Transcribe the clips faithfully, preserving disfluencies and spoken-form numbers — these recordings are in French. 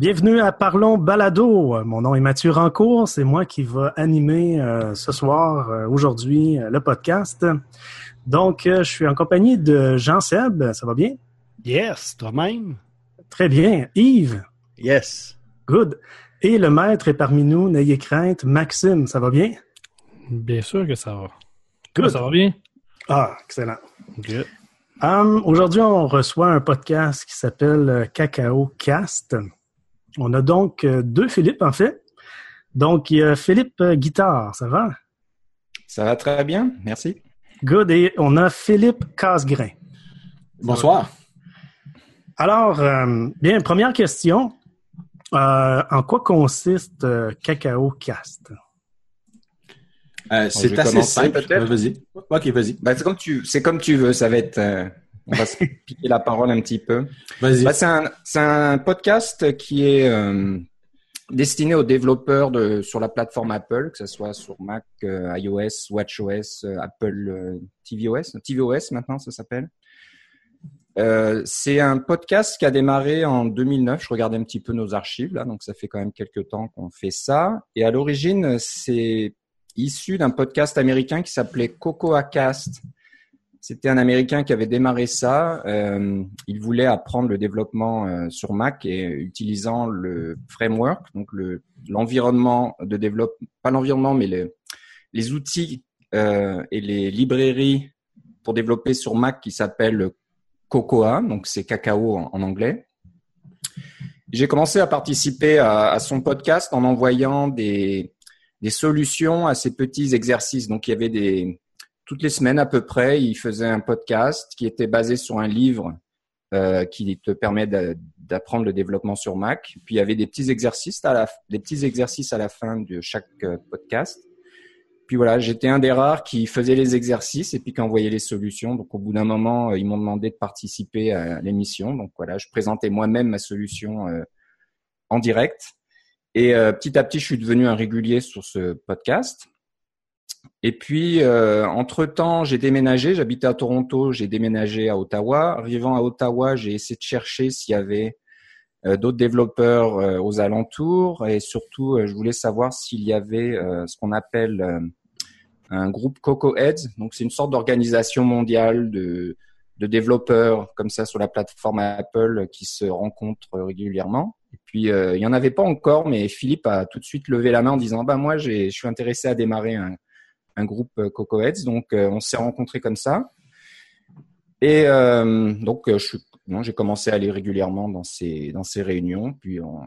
Bienvenue à Parlons Balado. Mon nom est Mathieu Rancourt. C'est moi qui va animer euh, ce soir, euh, aujourd'hui, euh, le podcast. Donc, euh, je suis en compagnie de Jean-Seb. Ça va bien? Yes, toi-même? Très bien. Yves? Yes. Good. Et le maître est parmi nous, n'ayez crainte, Maxime. Ça va bien? Bien sûr que ça va. Good. Ça va bien? Ah, excellent. Good. Um, aujourd'hui, on reçoit un podcast qui s'appelle CacaoCast. On a donc deux Philippe, en fait. Donc, il y a Philippe Guitare, ça va? Ça va très bien, merci. Good, et on a Philippe Casgrain. Bonsoir. Alors, euh, bien, première question. Euh, en quoi consiste euh, CacaoCast? Euh, bon, c'est assez simple, peut-être. Vas-y. Ok, vas-y. Ben, c'est, comme tu, c'est comme tu veux, ça va être... Euh... On va se piquer la parole un petit peu. Vas-y. Bah, c'est, un, c'est un podcast qui est euh, destiné aux développeurs de, sur la plateforme Apple, que ce soit sur Mac, euh, iOS, WatchOS, euh, Apple euh, TVOS. TVOS maintenant, ça s'appelle. Euh, c'est un podcast qui a démarré en deux mille neuf. Je regardais un petit peu nos archives, là, donc ça fait quand même quelques temps qu'on fait ça. Et à l'origine, c'est issu d'un podcast américain qui s'appelait CocoaCast. C'était un Américain qui avait démarré ça. Euh, il voulait apprendre le développement euh, sur Mac et utilisant le framework, donc le, l'environnement de développement, pas l'environnement, mais les, les outils euh, et les librairies pour développer sur Mac qui s'appellent Cocoa, donc c'est cacao en, en anglais. J'ai commencé à participer à, à son podcast en envoyant des, des solutions à ces petits exercices. Donc, il y avait des... Toutes les semaines à peu près, il faisait un podcast qui était basé sur un livre euh, qui te permet de, d'apprendre le développement sur Mac. Puis il y avait des petits exercices à la, des petits exercices à la fin de chaque podcast. Puis voilà, j'étais un des rares qui faisait les exercices et puis qui envoyait les solutions. Donc au bout d'un moment, ils m'ont demandé de participer à l'émission. Donc voilà, je présentais moi-même ma solution euh, en direct. Et euh, petit à petit, je suis devenu un régulier sur ce podcast. Et puis, euh, entre-temps, j'ai déménagé. J'habitais à Toronto, j'ai déménagé à Ottawa. Arrivant à Ottawa, j'ai essayé de chercher s'il y avait euh, d'autres développeurs euh, aux alentours. Et surtout, euh, je voulais savoir s'il y avait euh, ce qu'on appelle euh, un groupe Cocoa Heads. Donc, c'est une sorte d'organisation mondiale de, de développeurs comme ça sur la plateforme Apple qui se rencontrent régulièrement. Et puis, euh, il n'y en avait pas encore, mais Philippe a tout de suite levé la main en disant « bah moi, j'ai, je suis intéressé à démarrer un… » un groupe Cocoa Heads, donc euh, on s'est rencontrés comme ça. Et euh, donc, euh, je, non, j'ai commencé à aller régulièrement dans ces, dans ces réunions, puis on,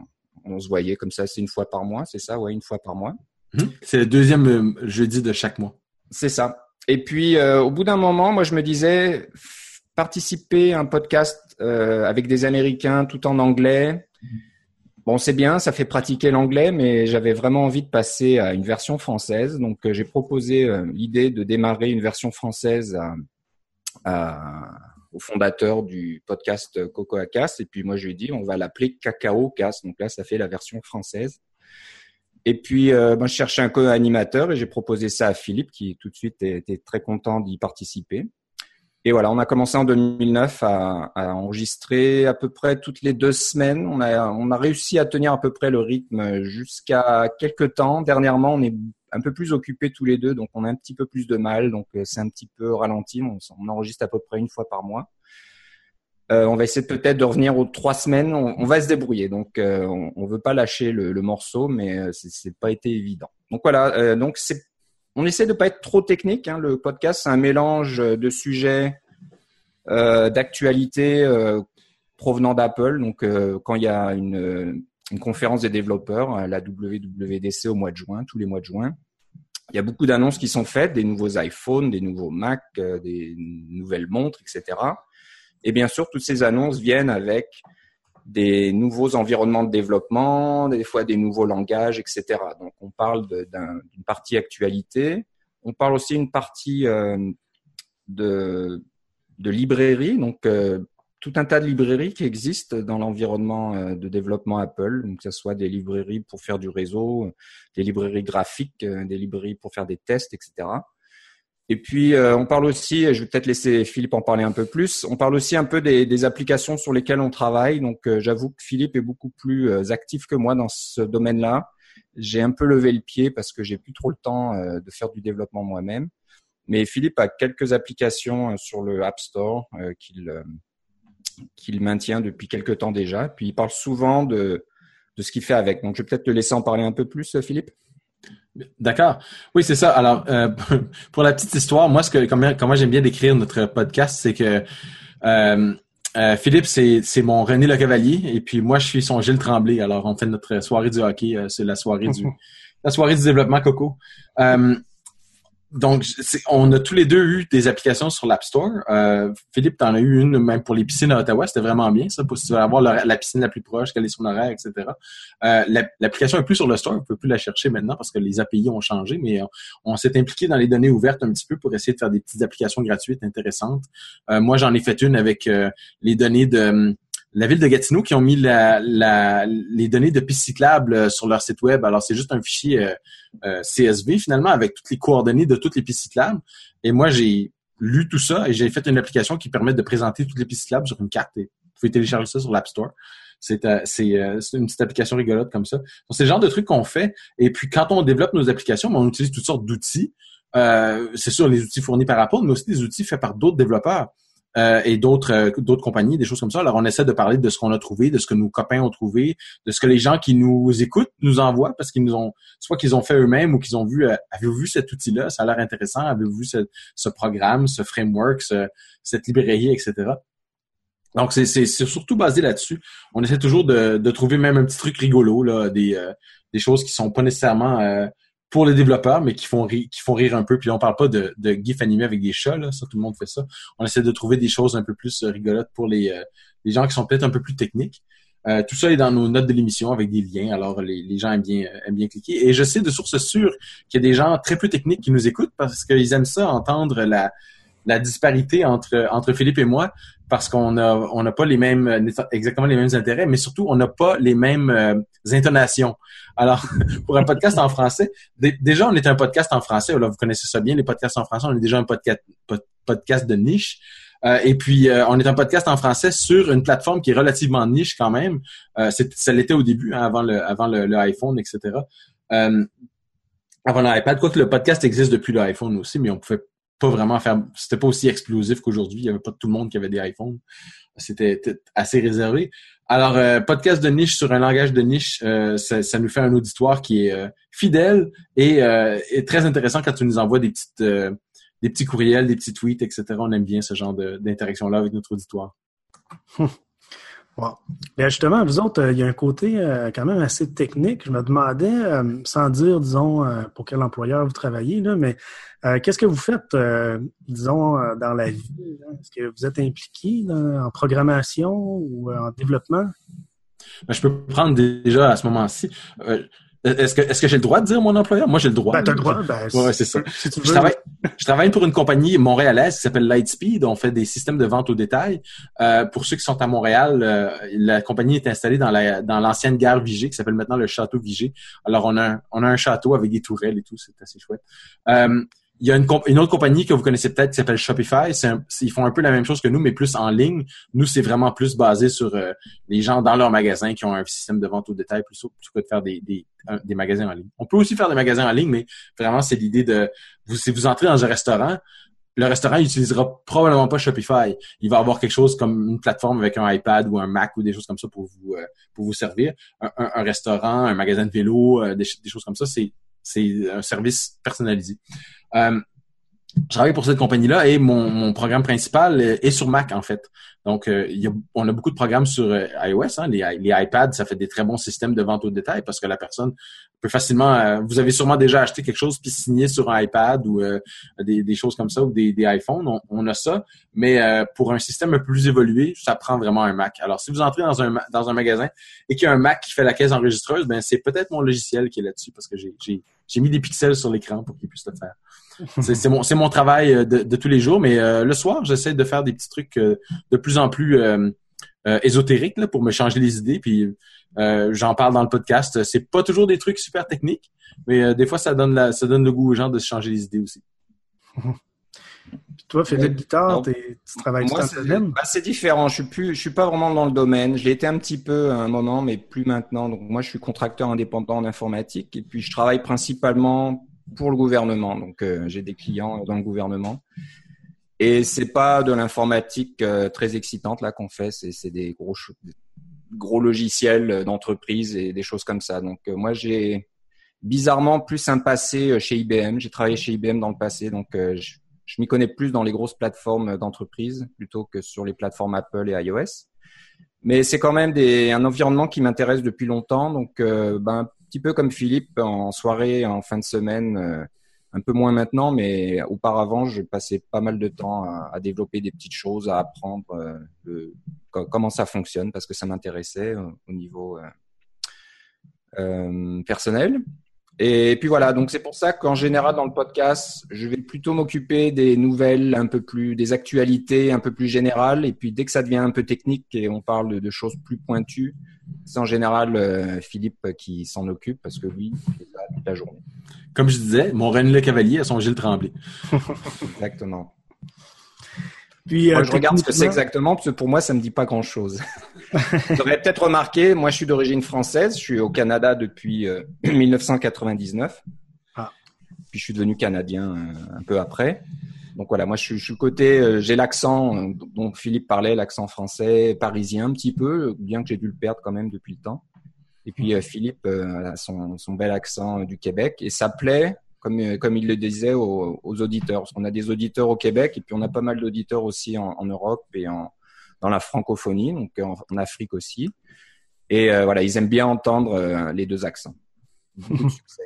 on se voyait comme ça, c'est une fois par mois, c'est ça, ouais, une fois par mois. Mmh. C'est le deuxième euh, jeudi de chaque mois. C'est ça. Et puis, euh, au bout d'un moment, moi, je me disais, f- participer à un podcast euh, avec des Américains tout en anglais, mmh. Bon, c'est bien, ça fait pratiquer l'anglais, mais j'avais vraiment envie de passer à une version française. Donc, j'ai proposé euh, l'idée de démarrer une version française à, à, au fondateur du podcast CocoaCast. Et puis, moi, je lui ai dit, on va l'appeler CacaoCast. Donc là, ça fait la version française. Et puis, euh, moi, je cherchais un co-animateur et j'ai proposé ça à Philippe, qui tout de suite était très content d'y participer. Et voilà, on a commencé en deux mille neuf à, à enregistrer à peu près toutes les deux semaines. On a, on a réussi à tenir à peu près le rythme jusqu'à quelques temps. Dernièrement, on est un peu plus occupés tous les deux, donc on a un petit peu plus de mal. Donc, c'est un petit peu ralenti. On, on enregistre à peu près une fois par mois. Euh, on va essayer peut-être de revenir aux trois semaines. On, on va se débrouiller. Donc, euh, on ne veut pas lâcher le, le morceau, mais c'est, c'est pas été évident. Donc, voilà. Euh, donc, c'est On essaie de pas être trop technique. Hein. Le podcast, c'est un mélange de sujets, euh, d'actualités euh, provenant d'Apple. Donc, euh, quand il y a une, une conférence des développeurs, à la W W D C au mois de juin, tous les mois de juin, il y a beaucoup d'annonces qui sont faites, des nouveaux iPhones, des nouveaux Mac, euh, des nouvelles montres, et cetera. Et bien sûr, toutes ces annonces viennent avec des nouveaux environnements de développement, des fois des nouveaux langages, et cetera. Donc, on parle de, d'un, d'une partie actualité. On parle aussi d'une partie euh, de, de librairie. Donc, euh, tout un tas de librairies qui existent dans l'environnement euh, de développement Apple. Donc, que ce soit des librairies pour faire du réseau, des librairies graphiques, euh, des librairies pour faire des tests, et cetera. Et puis, euh, on parle aussi, je vais peut-être laisser Philippe en parler un peu plus, on parle aussi un peu des, des applications sur lesquelles on travaille. Donc, euh, j'avoue que Philippe est beaucoup plus euh, actif que moi dans ce domaine-là. J'ai un peu levé le pied parce que j'ai plus trop le temps euh, de faire du développement moi-même. Mais Philippe a quelques applications euh, sur le App Store euh, qu'il, euh, qu'il maintient depuis quelques temps déjà. Puis, il parle souvent de, de ce qu'il fait avec. Donc, je vais peut-être te laisser en parler un peu plus, Philippe. D'accord. Oui, c'est ça. Alors, euh, pour la petite histoire, moi, ce que comment, comment j'aime bien décrire notre podcast, c'est que euh, euh, Philippe, c'est, c'est mon René Lecavalier, et puis moi, je suis son Gilles Tremblay. Alors, on fait notre soirée du hockey, euh, c'est la soirée du la soirée du développement Coco. Euh, donc, c'est, on a tous les deux eu des applications sur l'App Store. Euh, Philippe, t'en as eu une même pour les piscines à Ottawa, c'était vraiment bien ça, pour si tu veux avoir la, la piscine la plus proche, quel est son horaire, et cetera. Euh, la, l'application est plus sur le store, on peut plus la chercher maintenant parce que les A P I ont changé, mais on, on s'est impliqué dans les données ouvertes un petit peu pour essayer de faire des petites applications gratuites intéressantes. Euh, moi, j'en ai fait une avec euh, les données de la ville de Gatineau qui ont mis la, la, les données de pistes cyclables sur leur site web. Alors, c'est juste un fichier euh, euh, C S V, finalement, avec toutes les coordonnées de toutes les pistes cyclables. Et moi, j'ai lu tout ça et j'ai fait une application qui permet de présenter toutes les pistes cyclables sur une carte. Et vous pouvez télécharger ça sur l'App Store. C'est, euh, c'est, euh, c'est une petite application rigolote comme ça. Donc, c'est le genre de truc qu'on fait. Et puis, quand on développe nos applications, on utilise toutes sortes d'outils. Euh, c'est sûr, les outils fournis par Apple, mais aussi des outils faits par d'autres développeurs. Euh, et d'autres euh, d'autres compagnies, des choses comme ça. Alors, on essaie de parler de ce qu'on a trouvé, de ce que nos copains ont trouvé, de ce que les gens qui nous écoutent nous envoient parce qu'ils nous ont, soit qu'ils ont fait eux-mêmes ou qu'ils ont vu, euh, avez-vous vu cet outil-là? Ça a l'air intéressant. Avez-vous vu ce, ce programme, ce framework, ce, cette librairie, et cetera. Donc, c'est, c'est, c'est surtout basé là-dessus. On essaie toujours de, de trouver même un petit truc rigolo, là, des, euh, des choses qui sont pas nécessairement... Euh, pour les développeurs, mais qui font rire, qui font rire un peu. Puis là, on parle pas de, de gifs animés avec des chats, là. Ça, tout le monde fait ça. On essaie de trouver des choses un peu plus rigolotes pour les, euh, les gens qui sont peut-être un peu plus techniques. Euh, tout ça est dans nos notes de l'émission avec des liens. Alors, les, les gens aiment bien, aiment bien cliquer. Et je sais de source sûre qu'il y a des gens très peu techniques qui nous écoutent parce qu'ils aiment ça, entendre la, la disparité entre, entre Philippe et moi, parce qu'on a, on n'a pas les mêmes, exactement les mêmes intérêts, mais surtout, on n'a pas les mêmes euh, intonations. Alors, pour un podcast en français, d- déjà, on est un podcast en français. Alors, vous connaissez ça bien, les podcasts en français. On est déjà un podca- pod- podcast de niche. Euh, et puis, euh, on est un podcast en français sur une plateforme qui est relativement niche quand même. Euh, c'est, ça l'était au début, hein, avant le, avant le, le iPhone, et cetera. Euh, avant l'iPad, quoique le podcast existe depuis l'iPhone aussi, mais on pouvait pas vraiment faire, c'était pas aussi explosif qu'aujourd'hui. Il y avait pas tout le monde qui avait des iPhones. C'était assez réservé. Alors, euh, podcast de niche sur un langage de niche, euh, ça, ça nous fait un auditoire qui est euh, fidèle et, euh, et très intéressant quand tu nous envoies des petites, euh, des petits courriels, des petits tweets, et cetera. On aime bien ce genre de, d'interaction-là avec notre auditoire. Hum. Wow. Bien, justement, vous autres, euh, il y a un côté euh, quand même assez technique. Je me demandais, euh, sans dire, disons, euh, pour quel employeur vous travaillez, là, mais euh, qu'est-ce que vous faites, euh, disons, euh, dans la vie? Là? Est-ce que vous êtes impliqué là, en programmation ou euh, en développement? Ben, je peux prendre déjà à ce moment-ci. Euh, Est-ce que, est-ce que j'ai le droit de dire mon employeur? Moi, j'ai le droit. Ben, t'as le droit, ben, ouais, c'est ça. Si tu veux. Je travaille, je travaille pour une compagnie montréalaise qui s'appelle Lightspeed. On fait des systèmes de vente au détail. Euh, pour ceux qui sont à Montréal, euh, la compagnie est installée dans la, dans l'ancienne gare Vigée, qui s'appelle maintenant le Château Vigée. Alors, on a un, on a un château avec des tourelles et tout. C'est assez chouette. Euh, Il y a une, comp- une autre compagnie que vous connaissez peut-être qui s'appelle Shopify. C'est un, c'est, ils font un peu la même chose que nous, mais plus en ligne. Nous, c'est vraiment plus basé sur euh, les gens dans leur magasin qui ont un système de vente au détail plutôt que de faire des, des, un, des magasins en ligne. On peut aussi faire des magasins en ligne, mais vraiment, c'est l'idée de... vous Si vous entrez dans un restaurant, le restaurant n'utilisera probablement pas Shopify. Il va avoir quelque chose comme une plateforme avec un iPad ou un Mac ou des choses comme ça pour vous, euh, pour vous servir. Un, un, un restaurant, un magasin de vélo, euh, des, des choses comme ça, c'est... C'est un service personnalisé. Euh, je travaille pour cette compagnie-là et mon, mon programme principal est sur Mac, en fait. Donc, euh, il y a, on a beaucoup de programmes sur euh, iOS. Hein, les, les iPads, ça fait des très bons systèmes de vente au détail parce que la personne peut facilement… Euh, vous avez sûrement déjà acheté quelque chose puis signé sur un iPad ou euh, des, des choses comme ça ou des, des iPhones. On, on a ça. Mais euh, pour un système un peu plus évolué, ça prend vraiment un Mac. Alors, si vous entrez dans un, dans un magasin et qu'il y a un Mac qui fait la caisse enregistreuse, ben c'est peut-être mon logiciel qui est là-dessus parce que j'ai… j'ai J'ai mis des pixels sur l'écran pour qu'ils puissent le faire. C'est, c'est, mon, c'est mon travail de, de tous les jours, mais euh, le soir, j'essaie de faire des petits trucs euh, de plus en plus euh, euh, ésotériques là, pour me changer les idées. Puis euh, j'en parle dans le podcast. C'est pas toujours des trucs super techniques, mais euh, des fois, ça donne, la, ça donne le goût aux gens de se changer les idées aussi. Puis toi, Philippe Guitard, tu travailles dans le domaine? Bah, c'est différent. Je ne suis, plus, je suis pas vraiment dans le domaine. J'ai été un petit peu à un moment, mais plus maintenant. Donc, moi, je suis contracteur indépendant en informatique et puis je travaille principalement pour le gouvernement. Donc, euh, j'ai des clients dans le gouvernement. Et c'est pas de l'informatique euh, très excitante là qu'on fait. C'est, c'est des gros, gros logiciels d'entreprise et des choses comme ça. Donc, euh, moi, j'ai bizarrement plus un passé chez I B M. J'ai travaillé chez I B M dans le passé. Donc, euh, je Je m'y connais plus dans les grosses plateformes d'entreprise plutôt que sur les plateformes Apple et iOS. Mais c'est quand même des, un environnement qui m'intéresse depuis longtemps. Donc, euh, ben, un petit peu comme Philippe, en soirée, en fin de semaine, euh, un peu moins maintenant, mais auparavant, je passais pas mal de temps à, à développer des petites choses, à apprendre euh, le, comment ça fonctionne parce que ça m'intéressait euh, au niveau euh, euh, personnel. Et puis voilà, donc c'est pour ça qu'en général dans le podcast, je vais plutôt m'occuper des nouvelles un peu plus, des actualités un peu plus générales. Et puis dès que ça devient un peu technique et on parle de choses plus pointues, c'est en général euh, Philippe qui s'en occupe parce que lui, il est là toute la journée. Comme je disais, mon René Lecavalier a son Gilles Tremblay. Exactement. Puis, moi, euh, je regarde ce que c'est exactement parce que pour moi, ça ne me dit pas grand-chose. Vous aurez peut-être remarqué, moi, je suis d'origine française. Je suis au Canada depuis euh, dix-neuf cent quatre-vingt-dix-neuf. Ah. Puis, je suis devenu Canadien euh, un peu après. Donc, voilà, moi, je suis, je suis le côté… Euh, j'ai l'accent euh, dont Philippe parlait, l'accent français, parisien un petit peu, bien que j'ai dû le perdre quand même depuis le temps. Et puis, euh, Philippe euh, a son, son bel accent euh, du Québec et ça plaît… Comme, comme il le disait, aux, aux auditeurs. Parce qu'on a des auditeurs au Québec et puis on a pas mal d'auditeurs aussi en, en Europe et en, dans la francophonie, donc en, en Afrique aussi. Et euh, voilà, ils aiment bien entendre euh, les deux accents. Beaucoup de succès.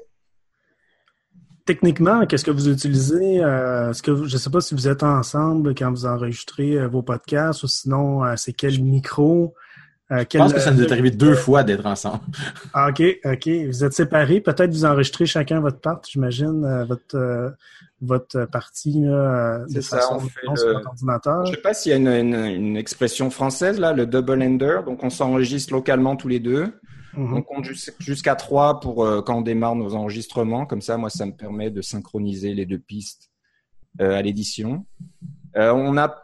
Techniquement, qu'est-ce que vous utilisez? Euh, est-ce que, je ne sais pas si vous êtes ensemble quand vous enregistrez euh, vos podcasts ou sinon, euh, c'est quel micro? Euh, quel, je pense que ça nous est arrivé deux fois d'être ensemble. Ah, OK, OK. Vous êtes séparés. Peut-être vous enregistrez chacun votre part, j'imagine, euh, votre, euh, votre partie là, de ça, façon non, le... sur votre ordinateur. Je ne sais pas s'il y a une, une, une expression française, là, le double-ender. Donc, on s'enregistre localement tous les deux. Mm-hmm. On compte jusqu'à trois pour euh, quand on démarre nos enregistrements. Comme ça, moi, ça me permet de synchroniser les deux pistes euh, à l'édition. Euh, on a...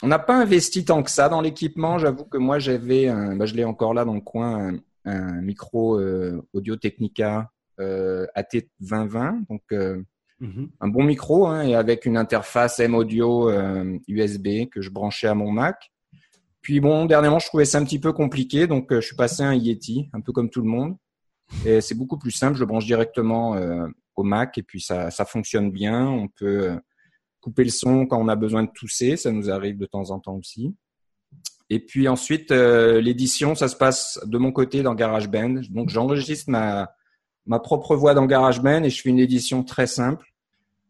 On n'a pas investi tant que ça dans l'équipement. J'avoue que moi, j'avais, un, ben je l'ai encore là dans le coin, un, un micro euh, Audio-Technica euh, A T vingt vingt. Donc, euh, mm-hmm. un bon micro hein, et avec une interface M-Audio euh, U S B que je branchais à mon Mac. Puis bon, dernièrement, je trouvais ça un petit peu compliqué. Donc, euh, je suis passé à un Yeti, un peu comme tout le monde. Et c'est beaucoup plus simple. Je branche directement euh, au Mac et puis ça, ça fonctionne bien. On peut... Euh, couper le son quand on a besoin de tousser, ça nous arrive de temps en temps aussi. Et puis ensuite, euh, l'édition, ça se passe de mon côté dans GarageBand. Donc, j'enregistre ma ma propre voix dans GarageBand et je fais une édition très simple.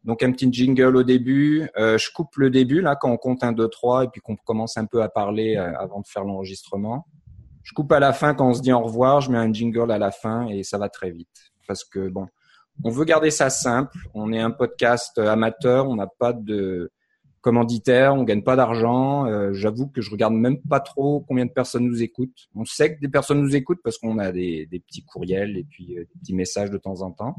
Donc, un petit jingle au début. Euh, je coupe le début, là, quand on compte un, deux, trois et puis qu'on commence un peu à parler euh, avant de faire l'enregistrement. Je coupe à la fin quand on se dit au revoir. Je mets un jingle à la fin et ça va très vite parce que, bon, on veut garder ça simple. On est un podcast amateur. On n'a pas de commanditaire. On gagne pas d'argent. Euh, j'avoue que je regarde même pas trop combien de personnes nous écoutent. On sait que des personnes nous écoutent parce qu'on a des, des petits courriels et puis euh, des petits messages de temps en temps.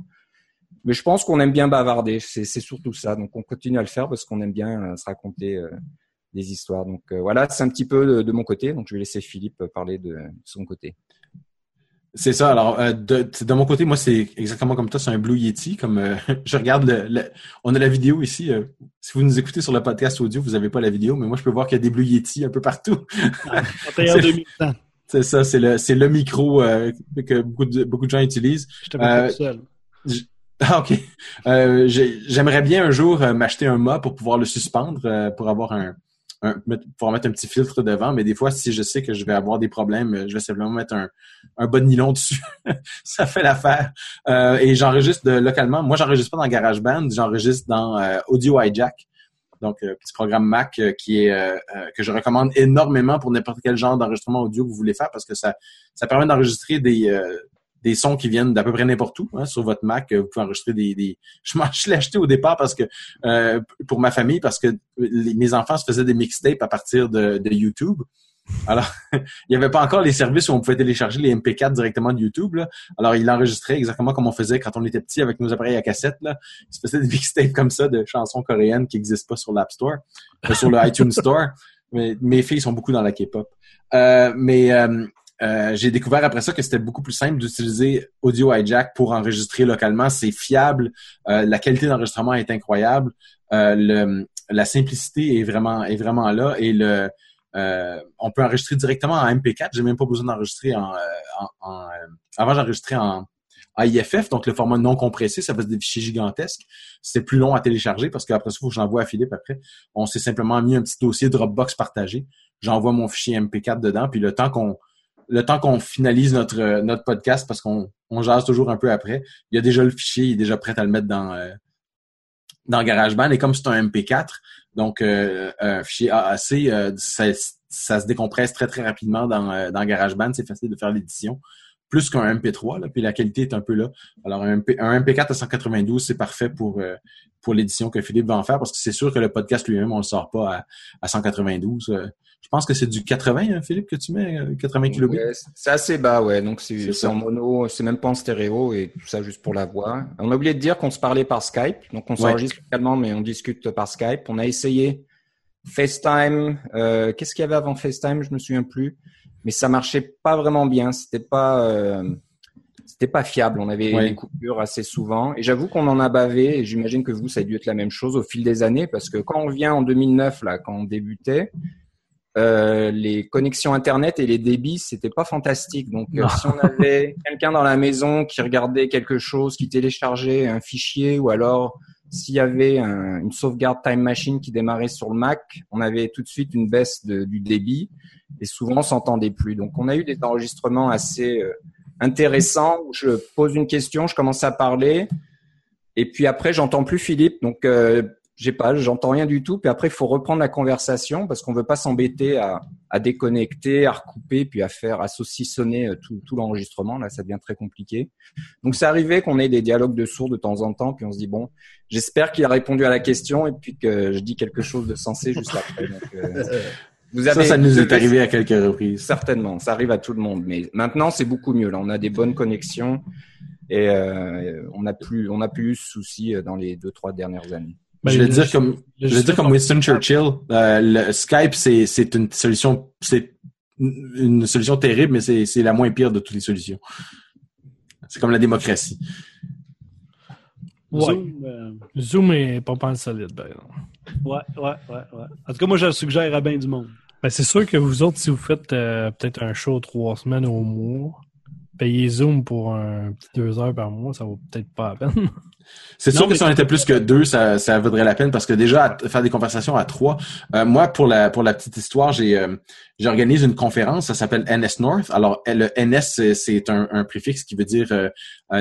Mais je pense qu'on aime bien bavarder. C'est, c'est surtout ça. Donc, on continue à le faire parce qu'on aime bien euh, se raconter euh, des histoires. Donc, euh, voilà, c'est un petit peu de, de mon côté. Donc, je vais laisser Philippe parler de, de son côté. C'est ça. Alors, euh, de, de mon côté, moi, c'est exactement comme toi, c'est un Blue Yeti. Comme euh, je regarde, le, le, on a la vidéo ici. Euh, si vous nous écoutez sur le podcast audio, vous n'avez pas la vidéo, mais moi, je peux voir qu'il y a des Blue Yeti un peu partout. c'est, c'est ça, c'est le, c'est le micro euh, que beaucoup de, beaucoup de gens utilisent. Je te mets euh, tout seul. Je, ah, OK. Euh, j'ai, j'aimerais bien un jour euh, m'acheter un mât pour pouvoir le suspendre, euh, pour avoir un... Un, pour mettre un petit filtre devant, mais des fois, si je sais que je vais avoir des problèmes, je vais simplement mettre un, un bas de nylon dessus. Ça fait l'affaire. Euh, et j'enregistre de, localement. Moi, j'enregistre pas dans GarageBand, j'enregistre dans euh, Audio Hijack. Donc, euh, petit programme Mac euh, qui est euh, euh, que je recommande énormément pour n'importe quel genre d'enregistrement audio que vous voulez faire parce que ça ça permet d'enregistrer des euh, des sons qui viennent d'à peu près n'importe où hein, sur votre Mac. Vous pouvez enregistrer des... des... Je, m'en... je l'ai acheté au départ parce que euh, pour ma famille, parce que les... mes enfants se faisaient des mixtapes à partir de, de YouTube. Alors, il n'y avait pas encore les services où on pouvait télécharger les M P quatre directement de YouTube, là. Alors, il enregistrait exactement comme on faisait quand on était petit avec nos appareils à cassette, là. Il se faisait des mixtapes comme ça de chansons coréennes qui n'existent pas sur l'App Store, euh, sur le iTunes Store. Mais, mes filles sont beaucoup dans la K-pop. Euh, mais euh, euh, j'ai découvert après ça que c'était beaucoup plus simple d'utiliser Audio Hijack pour enregistrer localement. C'est fiable. Euh, la qualité d'enregistrement est incroyable. Euh, le, la simplicité est vraiment, est vraiment là. Et le... Euh, on peut enregistrer directement en M P quatre. J'ai même pas besoin d'enregistrer en, en, en avant j'enregistrais en, en I F F, donc le format non compressé, ça faisait des fichiers gigantesques. C'était plus long à télécharger parce qu'après ça, il faut que j'envoie à Philippe après. On s'est simplement mis un petit dossier Dropbox partagé. J'envoie mon fichier M P quatre dedans, puis le temps qu'on le temps qu'on finalise notre notre podcast, parce qu'on on jase toujours un peu après, il y a déjà le fichier, il est déjà prêt à le mettre dans euh, dans GarageBand. Et comme c'est un M P quatre, donc euh, un fichier A A C, euh, ça, ça se décompresse très, très rapidement dans, euh, dans GarageBand. C'est facile de faire l'édition, plus qu'un M P trois, là, puis la qualité est un peu là. Alors, un, MP, un M P quatre à cent quatre-vingt-douze, c'est parfait pour euh, pour l'édition que Philippe va en faire, parce que c'est sûr que le podcast lui-même, on le sort pas à, à cent quatre-vingt-douze. Euh, je pense que c'est du quatre-vingts, hein, Philippe, que tu mets, quatre-vingts kilobits. Ouais, c'est assez bas, ouais. Donc, c'est, c'est, c'est en mono, c'est même pas en stéréo, et tout ça juste pour la voix. On a oublié de dire qu'on se parlait par Skype. Donc, on s'enregistre ouais. localement, mais on discute par Skype. On a essayé FaceTime. Euh, qu'est-ce qu'il y avait avant FaceTime? Je me souviens plus. Mais ça marchait pas vraiment bien. C'était pas, euh, c'était pas fiable. On avait ouais. des coupures assez souvent. Et j'avoue qu'on en a bavé. Et j'imagine que vous, ça a dû être la même chose au fil des années. Parce que quand on vient en deux mille neuf, là, quand on débutait, euh, les connexions Internet et les débits, c'était pas fantastique. Donc, euh, si on avait quelqu'un dans la maison qui regardait quelque chose, qui téléchargeait un fichier, ou alors s'il y avait un, une sauvegarde Time Machine qui démarrait sur le Mac, on avait tout de suite une baisse de, du débit, et souvent on s'entendait plus. Donc on a eu des enregistrements assez euh, intéressants où je pose une question, je commence à parler, et puis après j'entends plus Philippe, donc euh, j'ai pas, j'entends rien du tout. Puis après il faut reprendre la conversation parce qu'on veut pas s'embêter à, à déconnecter, à recouper, puis à faire à saucissonner tout, tout l'enregistrement. Là, ça devient très compliqué. Donc c'est arrivé qu'on ait des dialogues de sourds de temps en temps, puis on se dit bon, j'espère qu'il a répondu à la question et puis que je dis quelque chose de sensé juste après. Donc, euh, vous avez, ça, ça nous est arrivé à quelques reprises. Certainement, ça arrive à tout le monde. Mais maintenant, c'est beaucoup mieux. Là, on a des bonnes connexions et euh, on n'a plus, on n'a plus eu ce souci dans les deux, trois dernières années. Ben, je vais dire comme, je vais dire comme Winston Churchill, euh, le Skype, c'est, c'est une solution, c'est une solution terrible, mais c'est, c'est la moins pire de toutes les solutions. C'est comme la démocratie. Ouais. Zoom, euh... Zoom est pas mal solide, ben. Ouais, ouais, ouais, ouais. En tout cas, moi, je le suggère à bien du monde. Ben, c'est sûr que vous autres, si vous faites euh, peut-être un show trois semaines au mois, payer Zoom pour un petit deux heures par mois, ça vaut peut-être pas la peine. C'est sûr non, que si on était plus que deux, ça, ça vaudrait la peine parce que déjà, à, faire des conversations à trois. Euh, moi, pour la pour la petite histoire, j'ai euh, j'organise une conférence, ça s'appelle N S North. Alors, le N S, c'est, c'est un, un préfixe qui veut dire euh,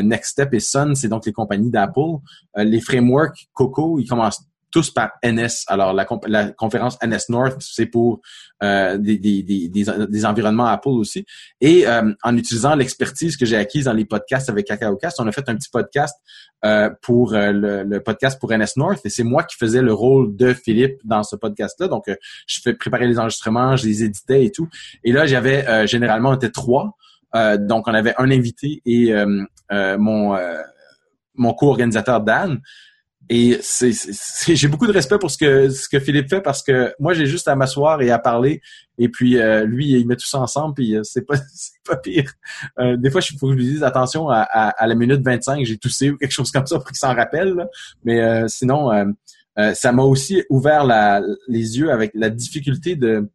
Next Step, et Sun, c'est donc les compagnies d'Apple. Euh, les frameworks Cocoa, ils commencent tous par N S. Alors, la, comp- la conférence N S North, c'est pour euh, des, des, des, des environnements Apple aussi. Et euh, en utilisant l'expertise que j'ai acquise dans les podcasts avec CacaoCast, on a fait un petit podcast euh, pour euh, le, le podcast pour N S North. Et c'est moi qui faisais le rôle de Philippe dans ce podcast-là. Donc, euh, je fais préparer les enregistrements, je les éditais et tout. Et là, j'avais euh, généralement, on était trois. Euh, donc, on avait un invité et euh, euh, mon, euh, mon co-organisateur Dan. Et c'est, c'est, c'est, j'ai beaucoup de respect pour ce que ce que Philippe fait parce que moi j'ai juste à m'asseoir et à parler et puis euh, lui il met tout ça ensemble puis euh, c'est pas c'est pas pire. Euh, des fois il faut que je lui dise attention à, à, à la minute vingt-cinq j'ai toussé ou quelque chose comme ça pour qu'il s'en rappelle. Là. Mais euh, sinon euh, euh, ça m'a aussi ouvert la, les yeux avec la difficulté de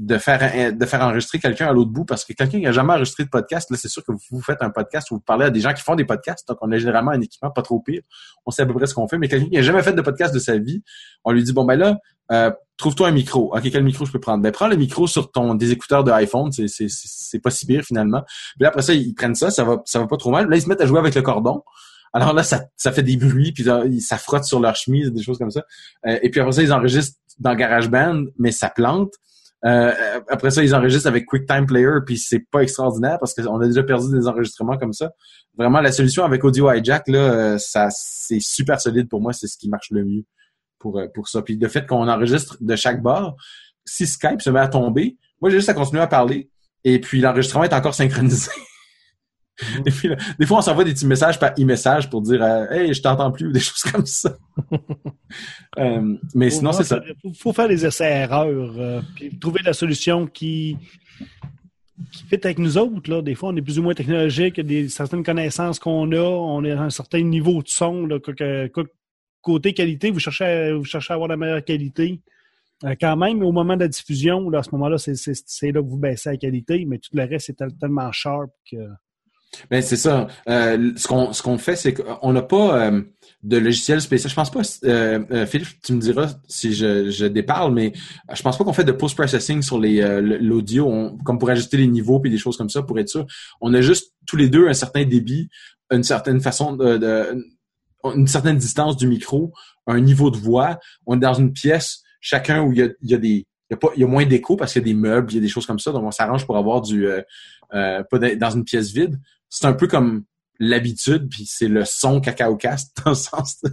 de faire de faire enregistrer quelqu'un à l'autre bout parce que quelqu'un qui n'a jamais enregistré de podcast, là c'est sûr que vous faites un podcast où vous parlez à des gens qui font des podcasts, donc on a généralement un équipement pas trop pire, on sait à peu près ce qu'on fait, mais quelqu'un qui n'a jamais fait de podcast de sa vie, on lui dit bon ben là euh, trouve-toi un micro. OK, quel micro je peux prendre? Ben prends le micro sur ton des écouteurs de iPhone, c'est c'est c'est, c'est pas si pire finalement. Puis là après ça ils prennent ça, ça va ça va pas trop mal. Là ils se mettent à jouer avec le cordon. Alors là, ça, ça fait des bruits, puis là, ça frotte sur leur chemise, des choses comme ça. Euh, et puis après ça, ils enregistrent dans GarageBand, mais ça plante. Euh, après ça, ils enregistrent avec QuickTime Player, puis c'est pas extraordinaire parce qu'on a déjà perdu des enregistrements comme ça. Vraiment, la solution avec Audio Hijack, là, ça, c'est super solide pour moi. C'est ce qui marche le mieux pour pour ça. Puis le fait qu'on enregistre de chaque bord, si Skype se met à tomber, Moi, j'ai juste à continuer à parler. Et puis, l'enregistrement est encore synchronisé. Et puis, là, des fois, on s'envoie des petits messages par e-message pour dire euh, « Hey, je t'entends plus » ou des choses comme ça. euh, mais sinon, c'est ça. Il faut faire des essais-erreurs euh, puis trouver la solution qui, qui fit avec nous autres. Là. Des fois, on est plus ou moins technologique. Il y a des, certaines connaissances qu'on a. On est à un certain niveau de son. Là, que, que, côté qualité, vous cherchez, à, vous cherchez à avoir la meilleure qualité. Euh, quand même, au moment de la diffusion, là, à ce moment-là, c'est, c'est, c'est là que vous baissez la qualité. Mais tout le reste est tellement sharp que... Ben c'est ça. Euh, ce qu'on ce qu'on fait, c'est qu'on n'a pas euh, de logiciel spécial. Je pense pas. Euh, euh, Philippe, tu me diras si je, je déparle, mais je pense pas qu'on fait de post-processing sur les euh, l'audio, on, comme pour ajuster les niveaux puis des choses comme ça pour être sûr. On a juste tous les deux un certain débit, une certaine façon de, de une certaine distance du micro, un niveau de voix. On est dans une pièce chacun où il y a, il y a des Il y, a pas, il y a moins d'écho parce qu'il y a des meubles, il y a des choses comme ça, donc on s'arrange pour avoir du euh, euh, pas de, dans une pièce vide. C'est un peu comme l'habitude, puis c'est le son CacaoCast, dans le sens de,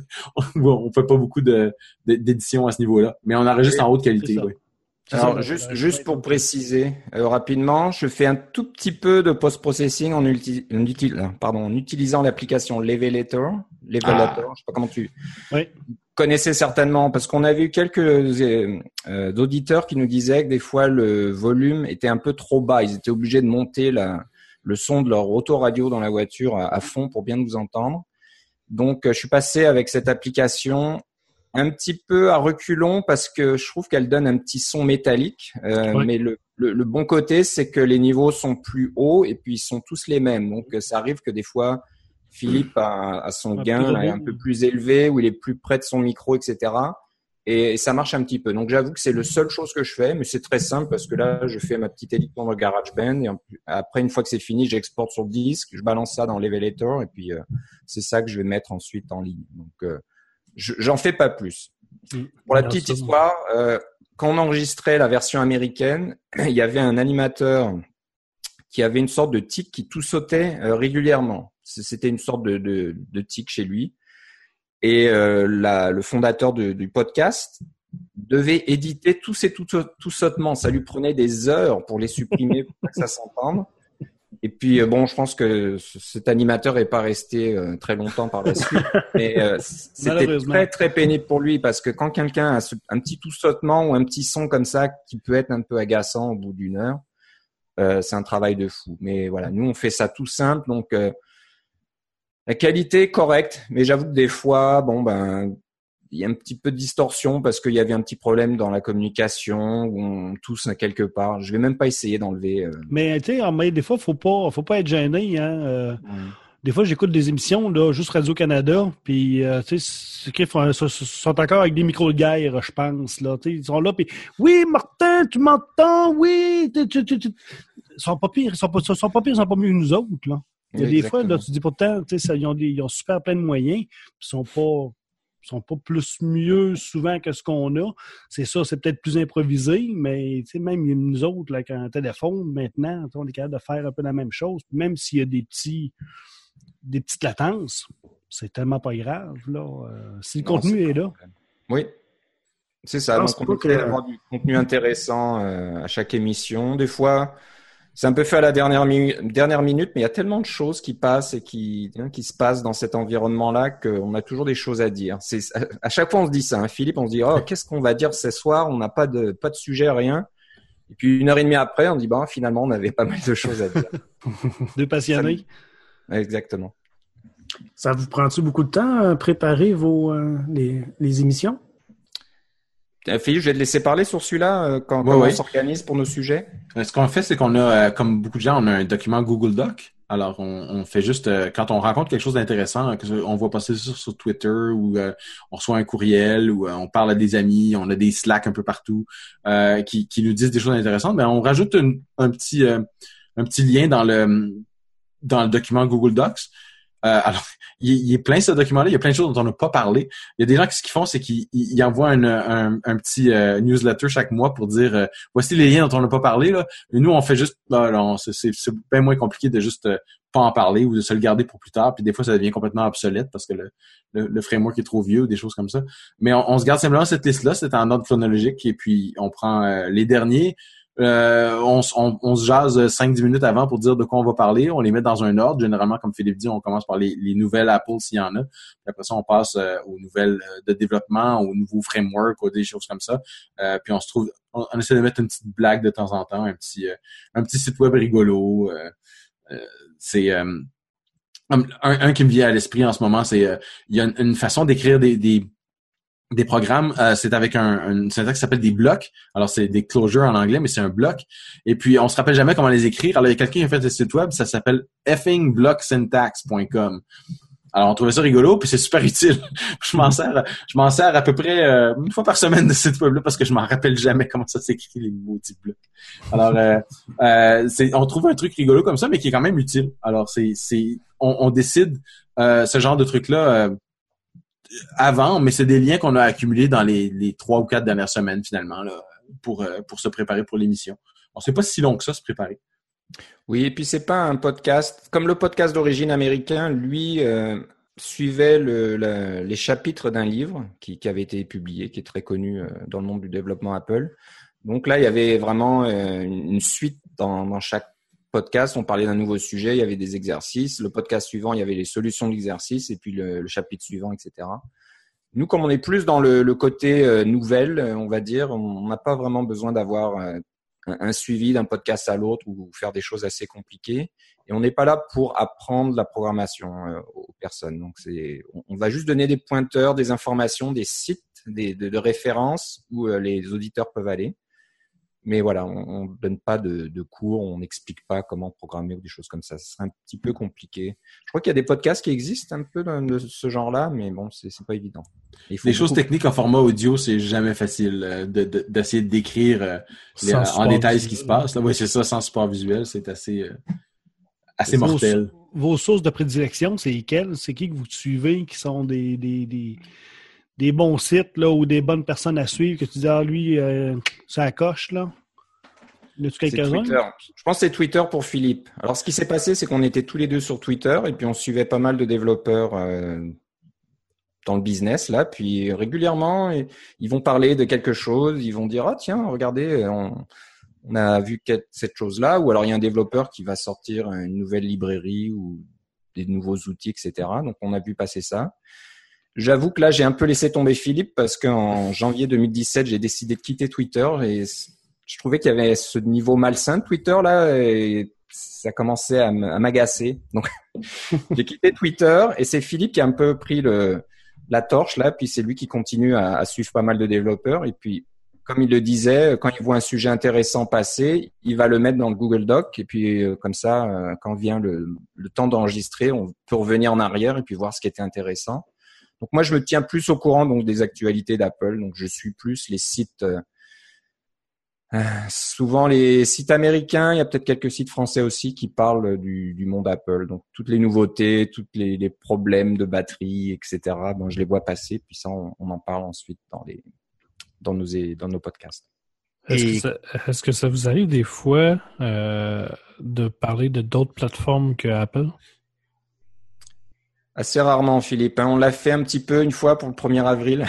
on ne fait pas beaucoup de, de, d'édition à ce niveau-là, mais on enregistre en haute qualité. Oui. Alors, juste, juste pour préciser euh, rapidement, je fais un tout petit peu de post-processing en, uti- en, util- pardon, en utilisant l'application Levelator. Levelator, ah. Je ne sais pas comment tu... Oui. Connaissez certainement, parce qu'on avait eu quelques euh, auditeurs qui nous disaient que des fois le volume était un peu trop bas. Ils étaient obligés de monter la, le son de leur autoradio dans la voiture à, à fond pour bien nous entendre. Donc, euh, je suis passé avec cette application un petit peu à reculons parce que je trouve qu'elle donne un petit son métallique. Euh, oui. Mais le, le, le bon côté, c'est que les niveaux sont plus hauts et puis ils sont tous les mêmes. Donc, ça arrive que des fois… Philippe a, a son gain là, est un peu plus élevé, où il est plus près de son micro, et cetera. Et, et ça marche un petit peu. Donc, j'avoue que c'est la seule chose que je fais, mais c'est très simple parce que là, je fais ma petite édite dans le GarageBand. Et en, après, une fois que c'est fini, j'exporte sur le disque, je balance ça dans Levelator et puis euh, c'est ça que je vais mettre ensuite en ligne. Donc, euh, je, j'en fais pas plus. Pour la petite histoire, euh, quand on enregistrait la version américaine, il y avait un animateur qui avait une sorte de tic qui tout sautait euh, régulièrement. C'était une sorte de, de, de tic chez lui. Et euh, la, le fondateur de, du podcast devait éditer tous ces tout, tout sautements. Ça lui prenait des heures pour les supprimer, pour que ça s'entende. Et puis, euh, bon, je pense que cet animateur n'est pas resté euh, très longtemps par la suite. Mais euh, c'était très, très pénible pour lui parce que quand quelqu'un a ce, un petit tout sautement ou un petit son comme ça qui peut être un peu agaçant au bout d'une heure, euh, c'est un travail de fou. Mais voilà, nous, on fait ça tout simple. Donc, euh, la qualité est correcte, mais j'avoue que des fois, bon ben, il y a un petit peu de distorsion parce qu'il y avait un petit problème dans la communication où on tousse quelque part. Je vais même pas essayer d'enlever. Euh... Mais tu sais, des fois, faut pas, faut pas être gêné. Hein. Euh, ouais. Des fois, j'écoute des émissions là, juste Radio Canada, puis euh, tu sais, ils sont encore avec des micros de guerre, je pense là. Tu sais, ils sont là, puis oui, Martin, tu m'entends, oui. Ils sont pas pires, ils sont pas, ils sont pas pires, ils sont pas mieux que nous autres là. Il y a des Exactement. Fois, là, tu te dis pourtant, ça, ils, ont des, ils ont super plein de moyens, ils sont pas, sont pas plus mieux souvent que ce qu'on a. C'est ça, c'est peut-être plus improvisé, mais même nous autres, là, avec un téléphone, maintenant, on est capable de faire un peu la même chose. Même s'il y a des petits des petites latences, c'est tellement pas grave. Là. Euh, si le non, contenu est là. Problème. Oui. C'est ça. Donc, on peut avoir du contenu intéressant euh, à chaque émission. Des fois. C'est un peu fait à la dernière, mi- dernière minute, mais il y a tellement de choses qui passent et qui, hein, qui se passent dans cet environnement-là qu'on a toujours des choses à dire. C'est, à, à chaque fois, on se dit ça. Hein, Philippe, on se dit « Oh, qu'est-ce qu'on va dire ce soir? On n'a pas de, pas de sujet, rien. » Et puis, une heure et demie après, on dit « Ben, finalement, on avait pas mal de choses à dire. » De passionnés. Exactement. Ça vous prend-tu beaucoup de temps à préparer vos, euh, les, les émissions? Philippe, je vais te laisser parler sur celui-là, euh, quand, oui, quand oui. on s'organise pour nos sujets. Ce qu'on fait, c'est qu'on a, euh, comme beaucoup de gens, on a un document Google Doc. Alors, on, on fait juste, euh, quand on rencontre quelque chose d'intéressant, on voit passer ça sur Twitter ou euh, on reçoit un courriel ou euh, on parle à des amis, on a des Slack un peu partout euh, qui, qui nous disent des choses intéressantes. Ben, on rajoute une, un, petit, euh, un petit lien dans le, dans le document Google Docs. Euh, alors, il, il est plein ce document-là. Il y a plein de choses dont on n'a pas parlé. Il y a des gens qui ce qu'ils font, c'est qu'ils ils envoient un, un, un petit euh, newsletter chaque mois pour dire euh, voici les liens dont on n'a pas parlé là. Et nous, on fait juste, là, là, on, c'est, c'est bien moins compliqué de juste euh, pas en parler ou de se le garder pour plus tard. Puis des fois, ça devient complètement obsolète parce que le, le, le framework est trop vieux ou des choses comme ça. Mais on, on se garde simplement cette liste-là, c'est en ordre chronologique et puis on prend euh, les derniers. Euh, on, on, on se jase cinq dix minutes avant pour dire de quoi on va parler. On les met dans un ordre. Généralement, comme Philippe dit, on commence par les, les nouvelles Apple s'il y en a. Puis après ça, on passe euh, aux nouvelles de développement, aux nouveaux frameworks, aux des choses comme ça. Euh, puis on se trouve, on, on essaie de mettre une petite blague de temps en temps, un petit, euh, un petit site web rigolo. Euh, euh, c'est euh, un, un qui me vient à l'esprit en ce moment, c'est euh, il y a une, une façon d'écrire des, des des programmes, euh, c'est avec un, une syntaxe qui s'appelle des blocs. Alors, c'est des closures en anglais, mais c'est un bloc. Et puis, on se rappelle jamais comment les écrire. Alors, il y a quelqu'un qui a fait le site web, ça s'appelle effing block syntax point com. Alors, on trouvait ça rigolo, puis c'est super utile. je m'en sers je m'en sers à peu près euh, une fois par semaine de ce site web-là parce que je m'en rappelle jamais comment ça s'écrit, les maudits blocs. Alors, euh, euh, c'est, on trouve un truc rigolo comme ça, mais qui est quand même utile. Alors, c'est, c'est, on, on décide euh, ce genre de truc-là euh, avant, mais c'est des liens qu'on a accumulés dans les, les trois ou quatre dernières semaines, finalement, là, pour, pour se préparer pour l'émission. On ne sait pas si long que ça, se préparer. Oui, et puis c'est pas un podcast. Comme le podcast d'origine américain, lui, euh, suivait le, la, les chapitres d'un livre qui, qui avait été publié, qui est très connu dans le monde du développement Apple. Donc là, il y avait vraiment une suite dans, dans chaque podcast, on parlait d'un nouveau sujet, il y avait des exercices. Le podcast suivant, il y avait les solutions de l'exercice et puis le, le chapitre suivant, et cetera. Nous, comme on est plus dans le, le côté euh, nouvelle, on va dire, on n'a pas vraiment besoin d'avoir euh, un, un suivi d'un podcast à l'autre ou faire des choses assez compliquées. Et on n'est pas là pour apprendre la programmation euh, aux personnes. Donc, c'est, on, on va juste donner des pointeurs, des informations, des sites, des, de, de références où euh, les auditeurs peuvent aller. Mais voilà, on ne donne pas de, de cours, on n'explique pas comment programmer ou des choses comme ça. Ce serait un petit peu compliqué. Je crois qu'il y a des podcasts qui existent un peu de ce genre-là, mais bon, c'est, c'est pas évident. Les beaucoup... choses techniques en format audio, c'est jamais facile de, de, d'essayer de décrire les, en détail visuel. Ce qui se passe. Oui, c'est ça, sans support visuel, c'est assez, euh, assez vos, mortel. Vos sources de prédilection, c'est lesquelles? C'est qui que vous suivez qui sont des... des, des... des bons sites là ou des bonnes personnes à suivre que tu dis ah lui euh, ça coche là. As-tu quelques-uns? Je pense que c'est Twitter pour Philippe. Alors ce qui s'est passé c'est qu'on était tous les deux sur Twitter et puis on suivait pas mal de développeurs euh, dans le business là puis régulièrement et, ils vont parler de quelque chose, ils vont dire ah tiens regardez on, on a vu cette chose là ou alors il y a un développeur qui va sortir une nouvelle librairie ou des nouveaux outils et cetera. Donc on a vu passer ça. J'avoue que là, j'ai un peu laissé tomber Philippe parce qu'en janvier deux mille dix-sept, j'ai décidé de quitter Twitter et je trouvais qu'il y avait ce niveau malsain de Twitter là et ça commençait à m'agacer. Donc, j'ai quitté Twitter et c'est Philippe qui a un peu pris le, la torche là, puis c'est lui qui continue à, à suivre pas mal de développeurs et puis, comme il le disait, quand il voit un sujet intéressant passer, il va le mettre dans le Google Doc et puis comme ça, quand vient le, le temps d'enregistrer, on peut revenir en arrière et puis voir ce qui était intéressant. Donc moi, je me tiens plus au courant donc des actualités d'Apple. Donc je suis plus les sites, euh, souvent les sites américains. Il y a peut-être quelques sites français aussi qui parlent du, du monde Apple. Donc toutes les nouveautés, toutes les, les problèmes de batterie, et cetera. Bon, je les vois passer. Puis ça, on, on en parle ensuite dans les, dans nos, dans nos podcasts. Est-ce, Et... que ça, est-ce que ça vous arrive des fois euh, de parler de d'autres plateformes que Apple? Assez rarement, Philippe. On l'a fait un petit peu une fois pour le premier avril.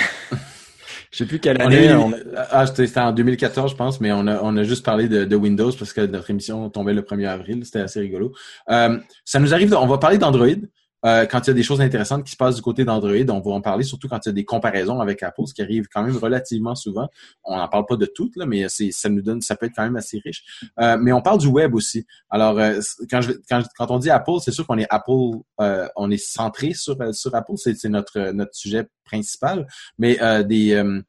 Je sais plus quelle année. On est... on... Ah, c'était en deux mille quatorze, je pense, mais on a, on a juste parlé de, de Windows parce que notre émission tombait le premier avril. C'était assez rigolo. Euh, ça nous arrive, de... on va parler d'Android. Euh, quand il y a des choses intéressantes qui se passent du côté d'Android, on va en parler, surtout quand il y a des comparaisons avec Apple, ce qui arrive quand même relativement souvent. On n'en parle pas de toutes, là, mais c'est, ça nous donne, ça peut être quand même assez riche. Euh, mais on parle du web aussi. Alors, euh, quand, je, quand, quand on dit Apple, c'est sûr qu'on est Apple, euh, on est centré sur, sur Apple, c'est, c'est notre, notre sujet principal. Mais euh, des euh,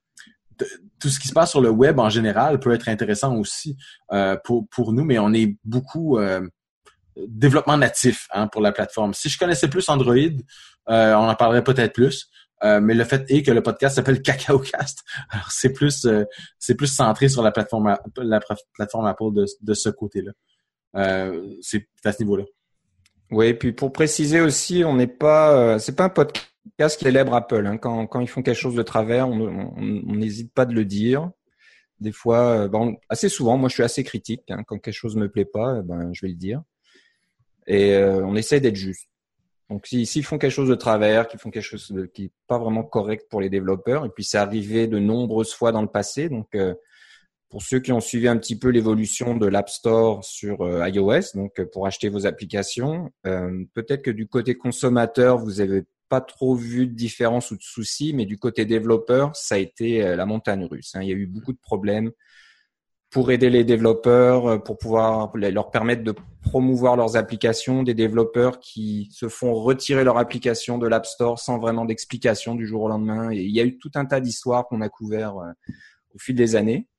de, tout ce qui se passe sur le web en général peut être intéressant aussi euh, pour, pour nous, mais on est beaucoup... Euh, développement natif hein, pour la plateforme. Si je connaissais plus Android, euh, on en parlerait peut-être plus. Euh, mais le fait est que le podcast s'appelle CacaoCast. Alors c'est plus euh, c'est plus centré sur la plateforme la plateforme Apple de, de ce côté-là. Euh, c'est à ce niveau-là. Oui, puis pour préciser aussi, on n'est pas euh, c'est pas un podcast qui célèbre Apple. Hein. Quand quand ils font quelque chose de travers, on n'hésite pas de le dire. Des fois, ben, assez souvent, moi je suis assez critique. Hein. Quand quelque chose me plaît pas, ben je vais le dire. Et euh, on essaie d'être juste. Donc, s'ils si, si font quelque chose de travers, qu'ils font quelque chose de, qui n'est pas vraiment correct pour les développeurs, et puis c'est arrivé de nombreuses fois dans le passé, donc euh, Pour ceux qui ont suivi un petit peu l'évolution de l'App Store sur euh, iOS, donc pour acheter vos applications, euh, peut-être que du côté consommateur, vous n'avez pas trop vu de différence ou de soucis, mais du côté développeur, ça a été euh, la montagne russe, hein. Il y a eu beaucoup de problèmes pour aider les développeurs, pour pouvoir leur permettre de promouvoir leurs applications, des développeurs qui se font retirer leur application de l'App Store sans vraiment d'explication du jour au lendemain. Et il y a eu tout un tas d'histoires qu'on a couvert euh, au fil des années.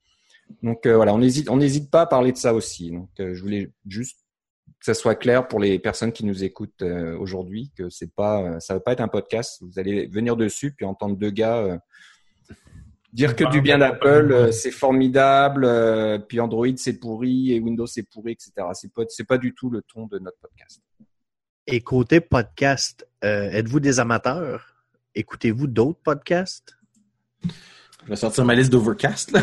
Donc euh, voilà, on n'hésite on n'hésite pas à parler de ça aussi. Donc euh, je voulais juste que ça soit clair pour les personnes qui nous écoutent euh, aujourd'hui, que c'est pas euh, ça va pas être un podcast. Vous allez venir dessus puis entendre deux gars euh, dire que du bien d'Apple, euh, c'est formidable, euh, puis Android c'est pourri et Windows c'est pourri, et cetera. C'est pas c'est pas du tout le ton de notre podcast. Et côté podcast, euh, êtes-vous des amateurs? Écoutez-vous d'autres podcasts? Je vais sortir ma liste d'Overcast, là.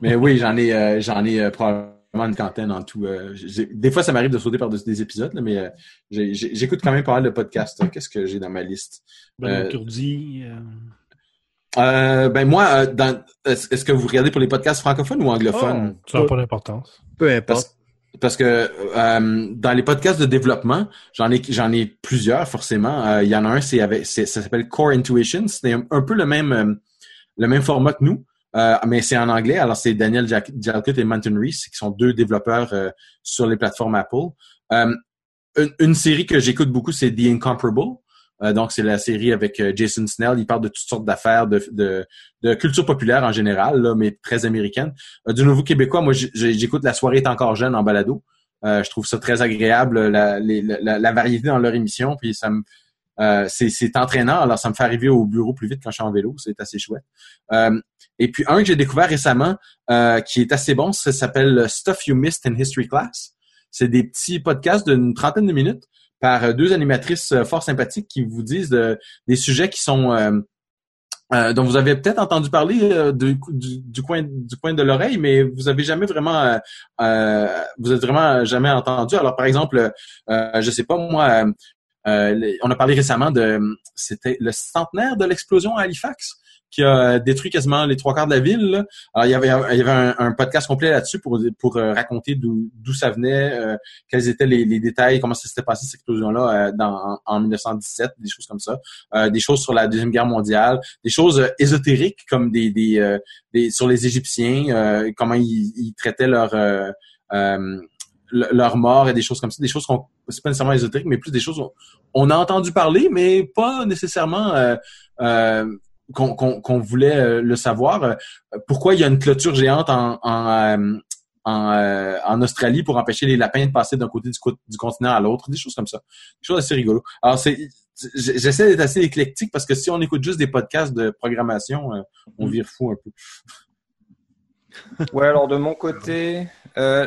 Mais oui, j'en ai, euh, j'en ai euh, probablement une quinzaine en tout. Euh, j'ai, des fois, ça m'arrive de sauter par-dessus des épisodes, là, mais euh, j'ai, j'écoute quand même pas mal de podcasts. Hein. Qu'est-ce que j'ai dans ma liste? Ben, euh, Tourdi. Euh... Euh, ben moi, euh, dans, est-ce, est-ce que vous regardez pour les podcasts francophones ou anglophones? Oh, ça n'a pas d'importance. Peu importe. Parce, parce que euh, dans les podcasts de développement, j'en ai j'en ai plusieurs forcément. Il euh, y en a un, c'est avec, c'est, ça s'appelle Core Intuition. C'est un, un peu le même euh, le même format que nous, euh, mais c'est en anglais. Alors c'est Daniel Jalkut et Manton Rees qui sont deux développeurs euh, sur les plateformes Apple. Euh, une, une série que j'écoute beaucoup, c'est The Incomparable. Euh, donc, c'est la série avec euh, Jason Snell. Il parle de toutes sortes d'affaires, de, de, de culture populaire en général, là, mais très américaine. Euh, du nouveau québécois, moi, j'écoute La soirée est encore jeune en balado. Euh, je trouve ça très agréable, la, les, la, la variété dans leur émission. Puis ça me, euh, c'est, c'est entraînant, alors ça me fait arriver au bureau plus vite quand je suis en vélo. C'est assez chouette. Euh, et puis, un que j'ai découvert récemment, euh, qui est assez bon, ça s'appelle « Stuff You Missed in History Class ». C'est des petits podcasts d'une trentaine de minutes par deux animatrices fort sympathiques qui vous disent de, des sujets qui sont euh, euh, dont vous avez peut-être entendu parler euh, de, du, du coin du coin de l'oreille, mais vous avez jamais vraiment euh, euh, vous êtes vraiment jamais entendu. Alors par exemple, euh, je sais pas moi, euh, les, on a parlé récemment de c'était le centenaire de l'explosion à Halifax qui a détruit quasiment les trois quarts de la ville, là. Alors, il y avait, il y avait un, un podcast complet là-dessus pour pour euh, raconter d'où, d'où ça venait, euh, quels étaient les, les détails, comment ça s'était passé cette explosion-là euh, dans, en dix-neuf dix-sept, des choses comme ça, euh, des choses sur la Deuxième Guerre mondiale, des choses euh, ésotériques comme des des, euh, des sur les Égyptiens, euh, comment ils, ils traitaient leur euh, euh, leur mort et des choses comme ça, des choses qu'on c'est pas nécessairement ésotérique, mais plus des choses on, on a entendu parler, mais pas nécessairement euh, euh, Qu'on, qu'on, qu'on voulait euh, le savoir. Euh, pourquoi il y a une clôture géante en, en, euh, en, euh, en Australie pour empêcher les lapins de passer d'un côté du, co- du continent à l'autre, des choses comme ça. Des choses assez rigolos. Alors, c'est, j'essaie d'être assez éclectique parce que si on écoute juste des podcasts de programmation, euh, on vire fou un peu. Ouais, alors de mon côté, euh,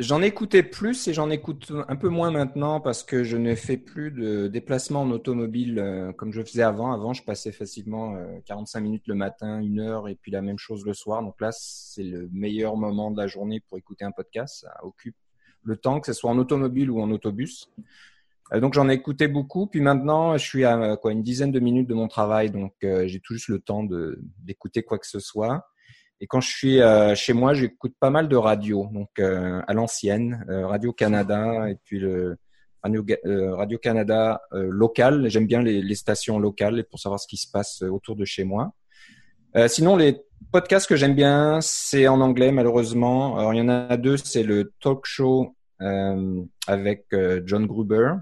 j'en écoutais plus et j'en écoute un peu moins maintenant parce que je ne fais plus de déplacements en automobile euh, comme je faisais avant. Avant, je passais facilement euh, quarante-cinq minutes le matin, une heure et puis la même chose le soir. Donc là, c'est le meilleur moment de la journée pour écouter un podcast. Ça occupe le temps, que ce soit en automobile ou en autobus. Euh, donc, j'en écoutais beaucoup. Puis maintenant, je suis à quoi, une dizaine de minutes de mon travail. Donc, euh, j'ai tout juste le temps de, d'écouter quoi que ce soit. Et quand je suis euh, chez moi, j'écoute pas mal de radio, donc euh, à l'ancienne, euh, Radio-Canada et puis le Radio, euh, Radio-Canada euh, local. J'aime bien les, les stations locales pour savoir ce qui se passe autour de chez moi. Euh, sinon, les podcasts que j'aime bien, c'est en anglais malheureusement. Alors, il y en a deux, c'est le Talk Show euh, avec euh, John Gruber.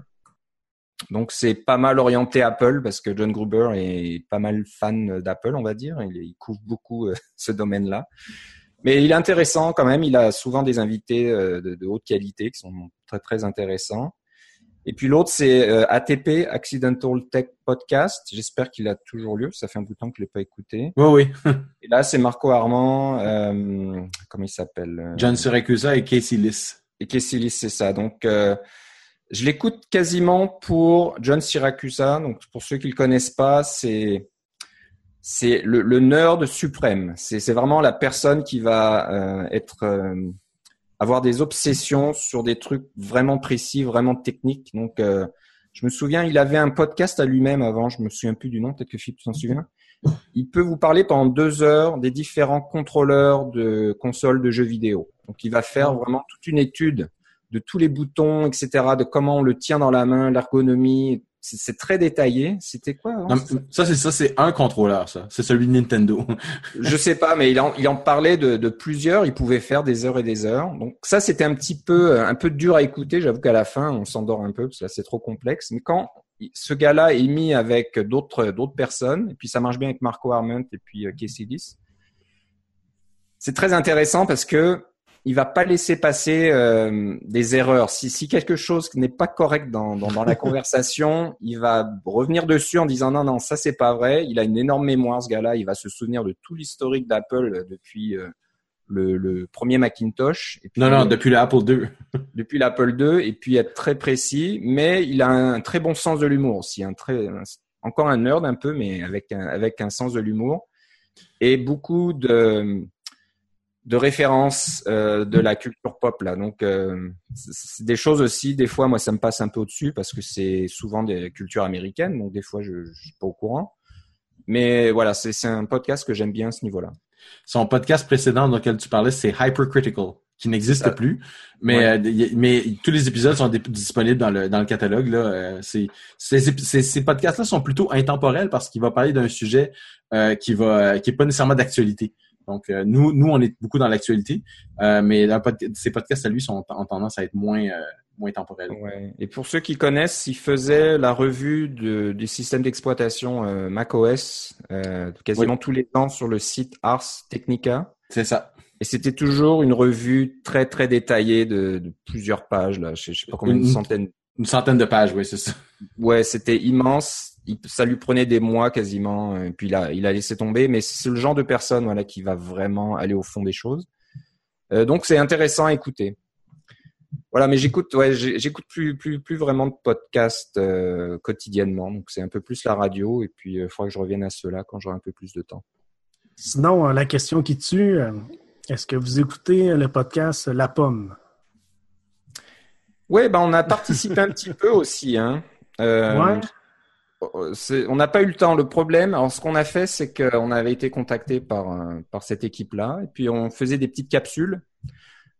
Donc, c'est pas mal orienté Apple parce que John Gruber est pas mal fan d'Apple, on va dire. Il, il couvre beaucoup euh, ce domaine-là. Mais il est intéressant quand même. Il a souvent des invités euh, de, de haute qualité qui sont très, très intéressants. Et puis, l'autre, c'est euh, A T P, Accidental Tech Podcast. J'espère qu'il a toujours lieu. Ça fait un bout de temps que je ne l'ai pas écouté. Oui, oui. Et là, c'est Marco Arment. Euh, comment il s'appelle? John Siracusa et Casey Liss. Et Casey Liss, c'est ça. Donc... Euh, je l'écoute quasiment pour John Siracusa. Donc, pour ceux qui le connaissent pas, c'est c'est le, le nerd suprême. C'est c'est vraiment la personne qui va euh, être euh, avoir des obsessions sur des trucs vraiment précis, vraiment techniques. Donc, euh, je me souviens, il avait un podcast à lui-même avant. Je me souviens plus du nom. Peut-être que Philippe s'en souvient. Il peut vous parler pendant deux heures des différents contrôleurs de consoles de jeux vidéo. Donc, il va faire vraiment toute une étude de tous les boutons, et cetera, de comment on le tient dans la main, l'ergonomie. C'est, c'est très détaillé. C'était quoi hein, non, ça, c'est, ça, c'est un contrôleur, ça. C'est celui de Nintendo. Je sais pas, mais il en, il en parlait de, de plusieurs. Il pouvait faire des heures et des heures. Donc ça, c'était un petit peu, un peu dur à écouter. J'avoue qu'à la fin, on s'endort un peu parce que là, c'est trop complexe. Mais quand ce gars-là est mis avec d'autres, d'autres personnes, et puis ça marche bien avec Marco Arment et puis Casey Liss, c'est très intéressant parce que il va pas laisser passer euh, des erreurs. Si, si quelque chose n'est pas correct dans, dans, dans la conversation, il va revenir dessus en disant non, non, ça c'est pas vrai. Il a une énorme mémoire, ce gars-là. Il va se souvenir de tout l'historique d'Apple depuis euh, le, le premier Macintosh. Et puis, non, non, euh, depuis l'Apple deux. Depuis l'Apple deux, et puis être très précis. Mais il a un très bon sens de l'humour aussi. Un très, un, encore un nerd un peu, mais avec un, avec un sens de l'humour. Et beaucoup de... de référence euh, de la culture pop là, donc euh, c'est des choses aussi, des fois moi ça me passe un peu au-dessus parce que c'est souvent des cultures américaines, donc des fois je, je suis pas au courant, mais voilà, c'est, c'est un podcast que j'aime bien à ce niveau-là. Son podcast précédent dans lequel tu parlais, c'est Hypercritical, qui n'existe ah. plus, mais ouais. euh, mais tous les épisodes sont disponibles dans le dans le catalogue là. Euh, c'est, c'est, c'est, ces podcasts-là sont plutôt intemporels parce qu'il va parler d'un sujet euh, qui va qui est pas nécessairement d'actualité. Donc, euh, nous, nous, on est beaucoup dans l'actualité, euh, mais la pod- ces podcasts à lui sont en tendance à être moins, euh, moins temporels. Ouais. Et pour ceux qui connaissent, il faisait la revue de, du système d'exploitation euh, macOS euh, quasiment oui. tous les ans sur le site Ars Technica. C'est ça. Et c'était toujours une revue très, très détaillée de, de plusieurs pages, là. Je ne sais pas combien, une, une centaine. Une centaine de pages, oui, c'est ça. Ouais, c'était immense. Il, ça lui prenait des mois quasiment, et puis il a, il a laissé tomber. Mais c'est le genre de personne, voilà, qui va vraiment aller au fond des choses. Euh, donc c'est intéressant à écouter. Voilà, mais j'écoute, ouais, j'écoute plus, plus, plus vraiment de podcasts euh, quotidiennement. Donc c'est un peu plus la radio, et puis il euh, faudra que je revienne à cela quand j'aurai un peu plus de temps. Sinon, la question qui tue, est-ce que vous écoutez le podcast La Pomme? Oui, ben on a participé un petit peu aussi, hein. Euh, ouais. C'est, on n'a pas eu le temps. Le problème, alors ce qu'on a fait, c'est qu'on avait été contacté par, par cette équipe-là, et puis on faisait des petites capsules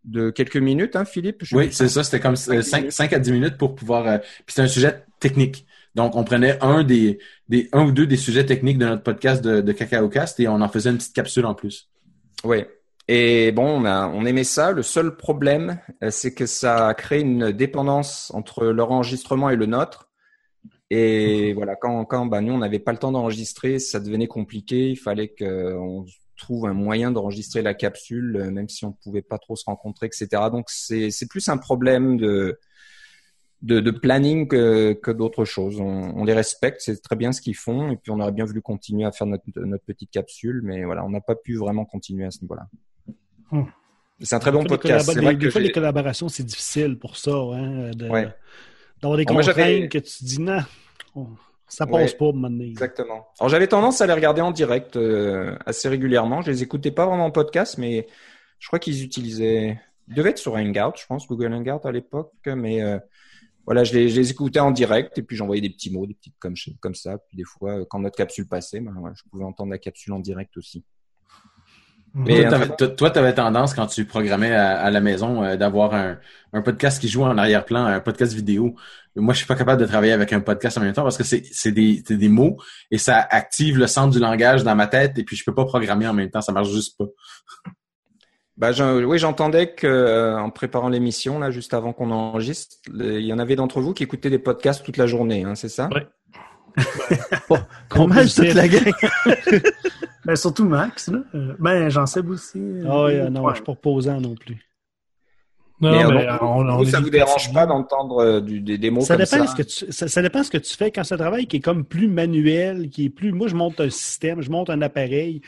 de quelques minutes, hein, Philippe? Oui, c'est ça. C'était comme cinq à dix minutes pour pouvoir… Euh, puis c'est un sujet technique. Donc, on prenait un des, des un ou deux des sujets techniques de notre podcast de, de CacaoCast, et on en faisait une petite capsule en plus. Oui. Et bon, on, a, on aimait ça. Le seul problème, c'est que ça a créé une dépendance entre leur enregistrement et le nôtre. Et voilà, quand, quand bah, nous, on n'avait pas le temps d'enregistrer, ça devenait compliqué. Il fallait qu'on trouve un moyen d'enregistrer la capsule, même si on ne pouvait pas trop se rencontrer, et cetera. Donc, c'est, c'est plus un problème de, de, de planning que, que d'autres choses. On, on les respecte, c'est très bien ce qu'ils font. Et puis, on aurait bien voulu continuer à faire notre, notre petite capsule. Mais voilà, on n'a pas pu vraiment continuer à ce niveau-là. Hum. C'est un très bon podcast. Collab- c'est vrai des, que des fois, j'ai... les collaborations, c'est difficile pour ça. Hein, de... ouais. D'avoir des contraintes bon, que tu dis non, ça passe ouais, pas maintenant. Exactement. Alors j'avais tendance à les regarder en direct euh, assez régulièrement. Je les écoutais pas vraiment en podcast, mais je crois qu'ils utilisaient, ils devaient être sur Hangout, je pense, Google Hangout à l'époque. Mais euh, voilà, je les, je les écoutais en direct, et puis j'envoyais des petits mots, des petites comme, comme ça. Puis des fois, quand notre capsule passait, ben, ouais, je pouvais entendre la capsule en direct aussi. Mais toi, tu avais tendance, quand tu programmais à, à la maison, euh, d'avoir un, un podcast qui joue en arrière-plan, un podcast vidéo. Moi, je suis pas capable de travailler avec un podcast en même temps parce que c'est, c'est, des, c'est des mots et ça active le centre du langage dans ma tête, et puis je peux pas programmer en même temps, ça marche juste pas. Bah, je, oui, j'entendais que euh, en préparant l'émission, là, juste avant qu'on enregistre, il y en avait d'entre vous qui écoutaient des podcasts toute la journée, hein, c'est ça? Oui. Bon, qu'on mange toute la gang. Ben, surtout Max, là. Ben, Jean-Seb aussi. Ah oui, non, je suis pas reposant non plus. Non, mais, mais on, on, on ça ne vous dérange pas d'entendre du, des, des mots ça comme dépend ça. Ce que tu, ça, ça dépend ce que tu fais quand c'est un travail qui est comme plus manuel, qui est plus… Moi, je monte un système, je monte un appareil.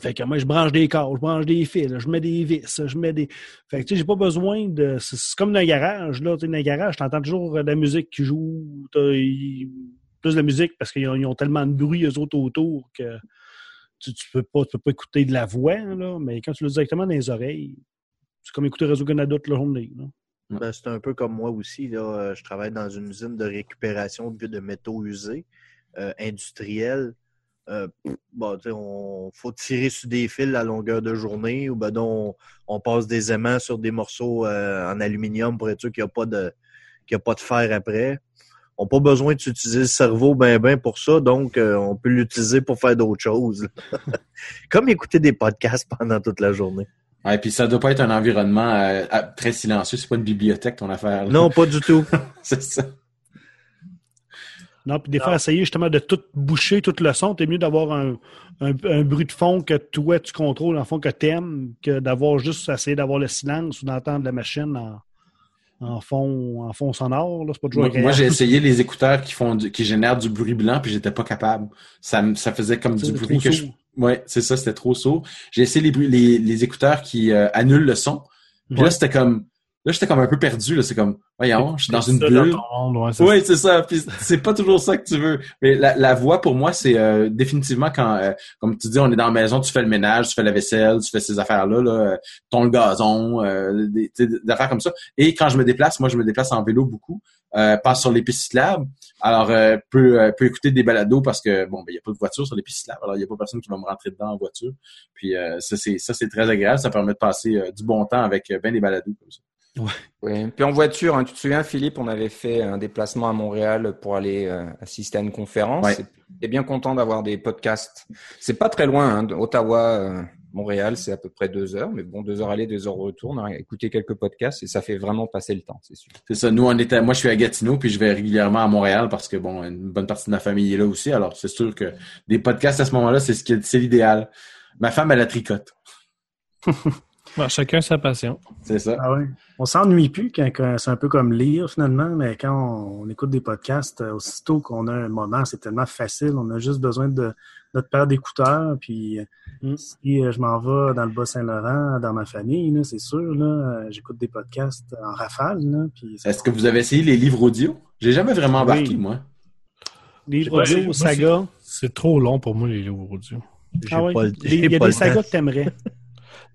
Fait que moi, je branche des cordes, je branche des fils, je mets des vis, je mets des… Fait que tu sais, j'ai pas besoin de… C'est, c'est comme dans un garage, là. Tu sais, dans un garage, t'entends toujours de la musique qui joue, plus de la musique parce qu'ils ont, ils ont tellement de bruit, eux autres, autour que… Tu, tu peux pas, tu peux pas écouter de la voix, là, mais quand tu l'as directement dans les oreilles, c'est comme écouter Réseau Canada toute la journée. Ben, c'est un peu comme moi aussi. Là, je travaille dans une usine de récupération de métaux usés, euh, industriels. euh, bon, tu sais, on faut tirer sur des fils à longueur de journée ou ben donc on, on passe des aimants sur des morceaux euh, en aluminium pour être sûr qu'il n'y a pas de qu'il n'y a pas de fer après. On n'a pas besoin d'utiliser le cerveau ben ben pour ça, donc euh, on peut l'utiliser pour faire d'autres choses. Comme écouter des podcasts pendant toute la journée. Ouais, puis ça doit pas être un environnement euh, très silencieux, c'est pas une bibliothèque ton affaire. Là. Non, pas du tout. C'est ça. Non, puis des non. fois, essayer justement de tout boucher, tout le son, t'es mieux d'avoir un, un, un bruit de fond que toi, tu contrôles, en fond que t'aimes, que d'avoir juste essayé d'avoir le silence ou d'entendre la machine en, en fond en fond sonore. Là. C'est pas toujours moi, moi, j'ai essayé les écouteurs qui font du, qui génèrent du bruit blanc, puis j'étais pas capable. Ça, ça faisait comme c'est du bruit que je... Oui, c'est ça, c'était trop sourd. J'ai essayé les, les, les écouteurs qui euh, annulent le son. Puis ouais. là, c'était comme... Là, j'étais comme un peu perdu. Là, c'est comme, voyons, je suis dans une bulle. Oui, c'est, c'est ça. Puis c'est pas toujours ça que tu veux. Mais la, la voix, pour moi, c'est euh, définitivement quand, euh, comme tu dis, on est dans la maison, tu fais le ménage, tu fais la vaisselle, tu fais ces affaires-là, là, euh, ton le gazon, euh, des, des affaires comme ça. Et quand je me déplace, moi, je me déplace en vélo beaucoup, euh, passe sur les pistes cyclables. Alors, euh, peut, euh, peut écouter des balados parce que, bon, ben, il n'y a pas de voiture sur les pistes cyclables. Alors, il n'y a pas personne qui va me rentrer dedans en voiture. Puis euh, ça, c'est, ça, c'est très agréable. Ça permet de passer euh, du bon temps avec euh, ben des balados comme ça. Ouais. Oui. Puis en voiture, hein, tu te souviens, Philippe, on avait fait un déplacement à Montréal pour aller euh, assister à une conférence. Ouais. Et bien content d'avoir des podcasts. C'est pas très loin, hein, Ottawa, euh, Montréal, c'est à peu près deux heures. Mais bon, deux heures aller, deux heures retour. On a écouté quelques podcasts et ça fait vraiment passer le temps, c'est sûr. C'est ça. Nous, on était, moi, je suis à Gatineau puis je vais régulièrement à Montréal parce que bon, une bonne partie de ma famille est là aussi. Alors, c'est sûr que des podcasts à ce moment-là, c'est ce qui, c'est l'idéal. Ma femme, elle a tricote. Bon, chacun sa passion. C'est ça. Ah ouais. On s'ennuie plus quand, quand c'est un peu comme lire finalement, mais quand on, on écoute des podcasts, aussitôt qu'on a un moment, c'est tellement facile. On a juste besoin de notre paire d'écouteurs. Puis mm. si je m'en vais dans le Bas-Saint-Laurent, dans ma famille, là, c'est sûr, là, j'écoute des podcasts en rafale. Là, puis Est-ce cool. que vous avez essayé les livres audio? J'ai jamais vraiment embarqué, oui. moi. Livres audio, moi, saga. C'est, c'est trop long pour moi, les livres audio. J'ai ah ouais. pas, j'ai Il y a pas des sagas que t'aimerais.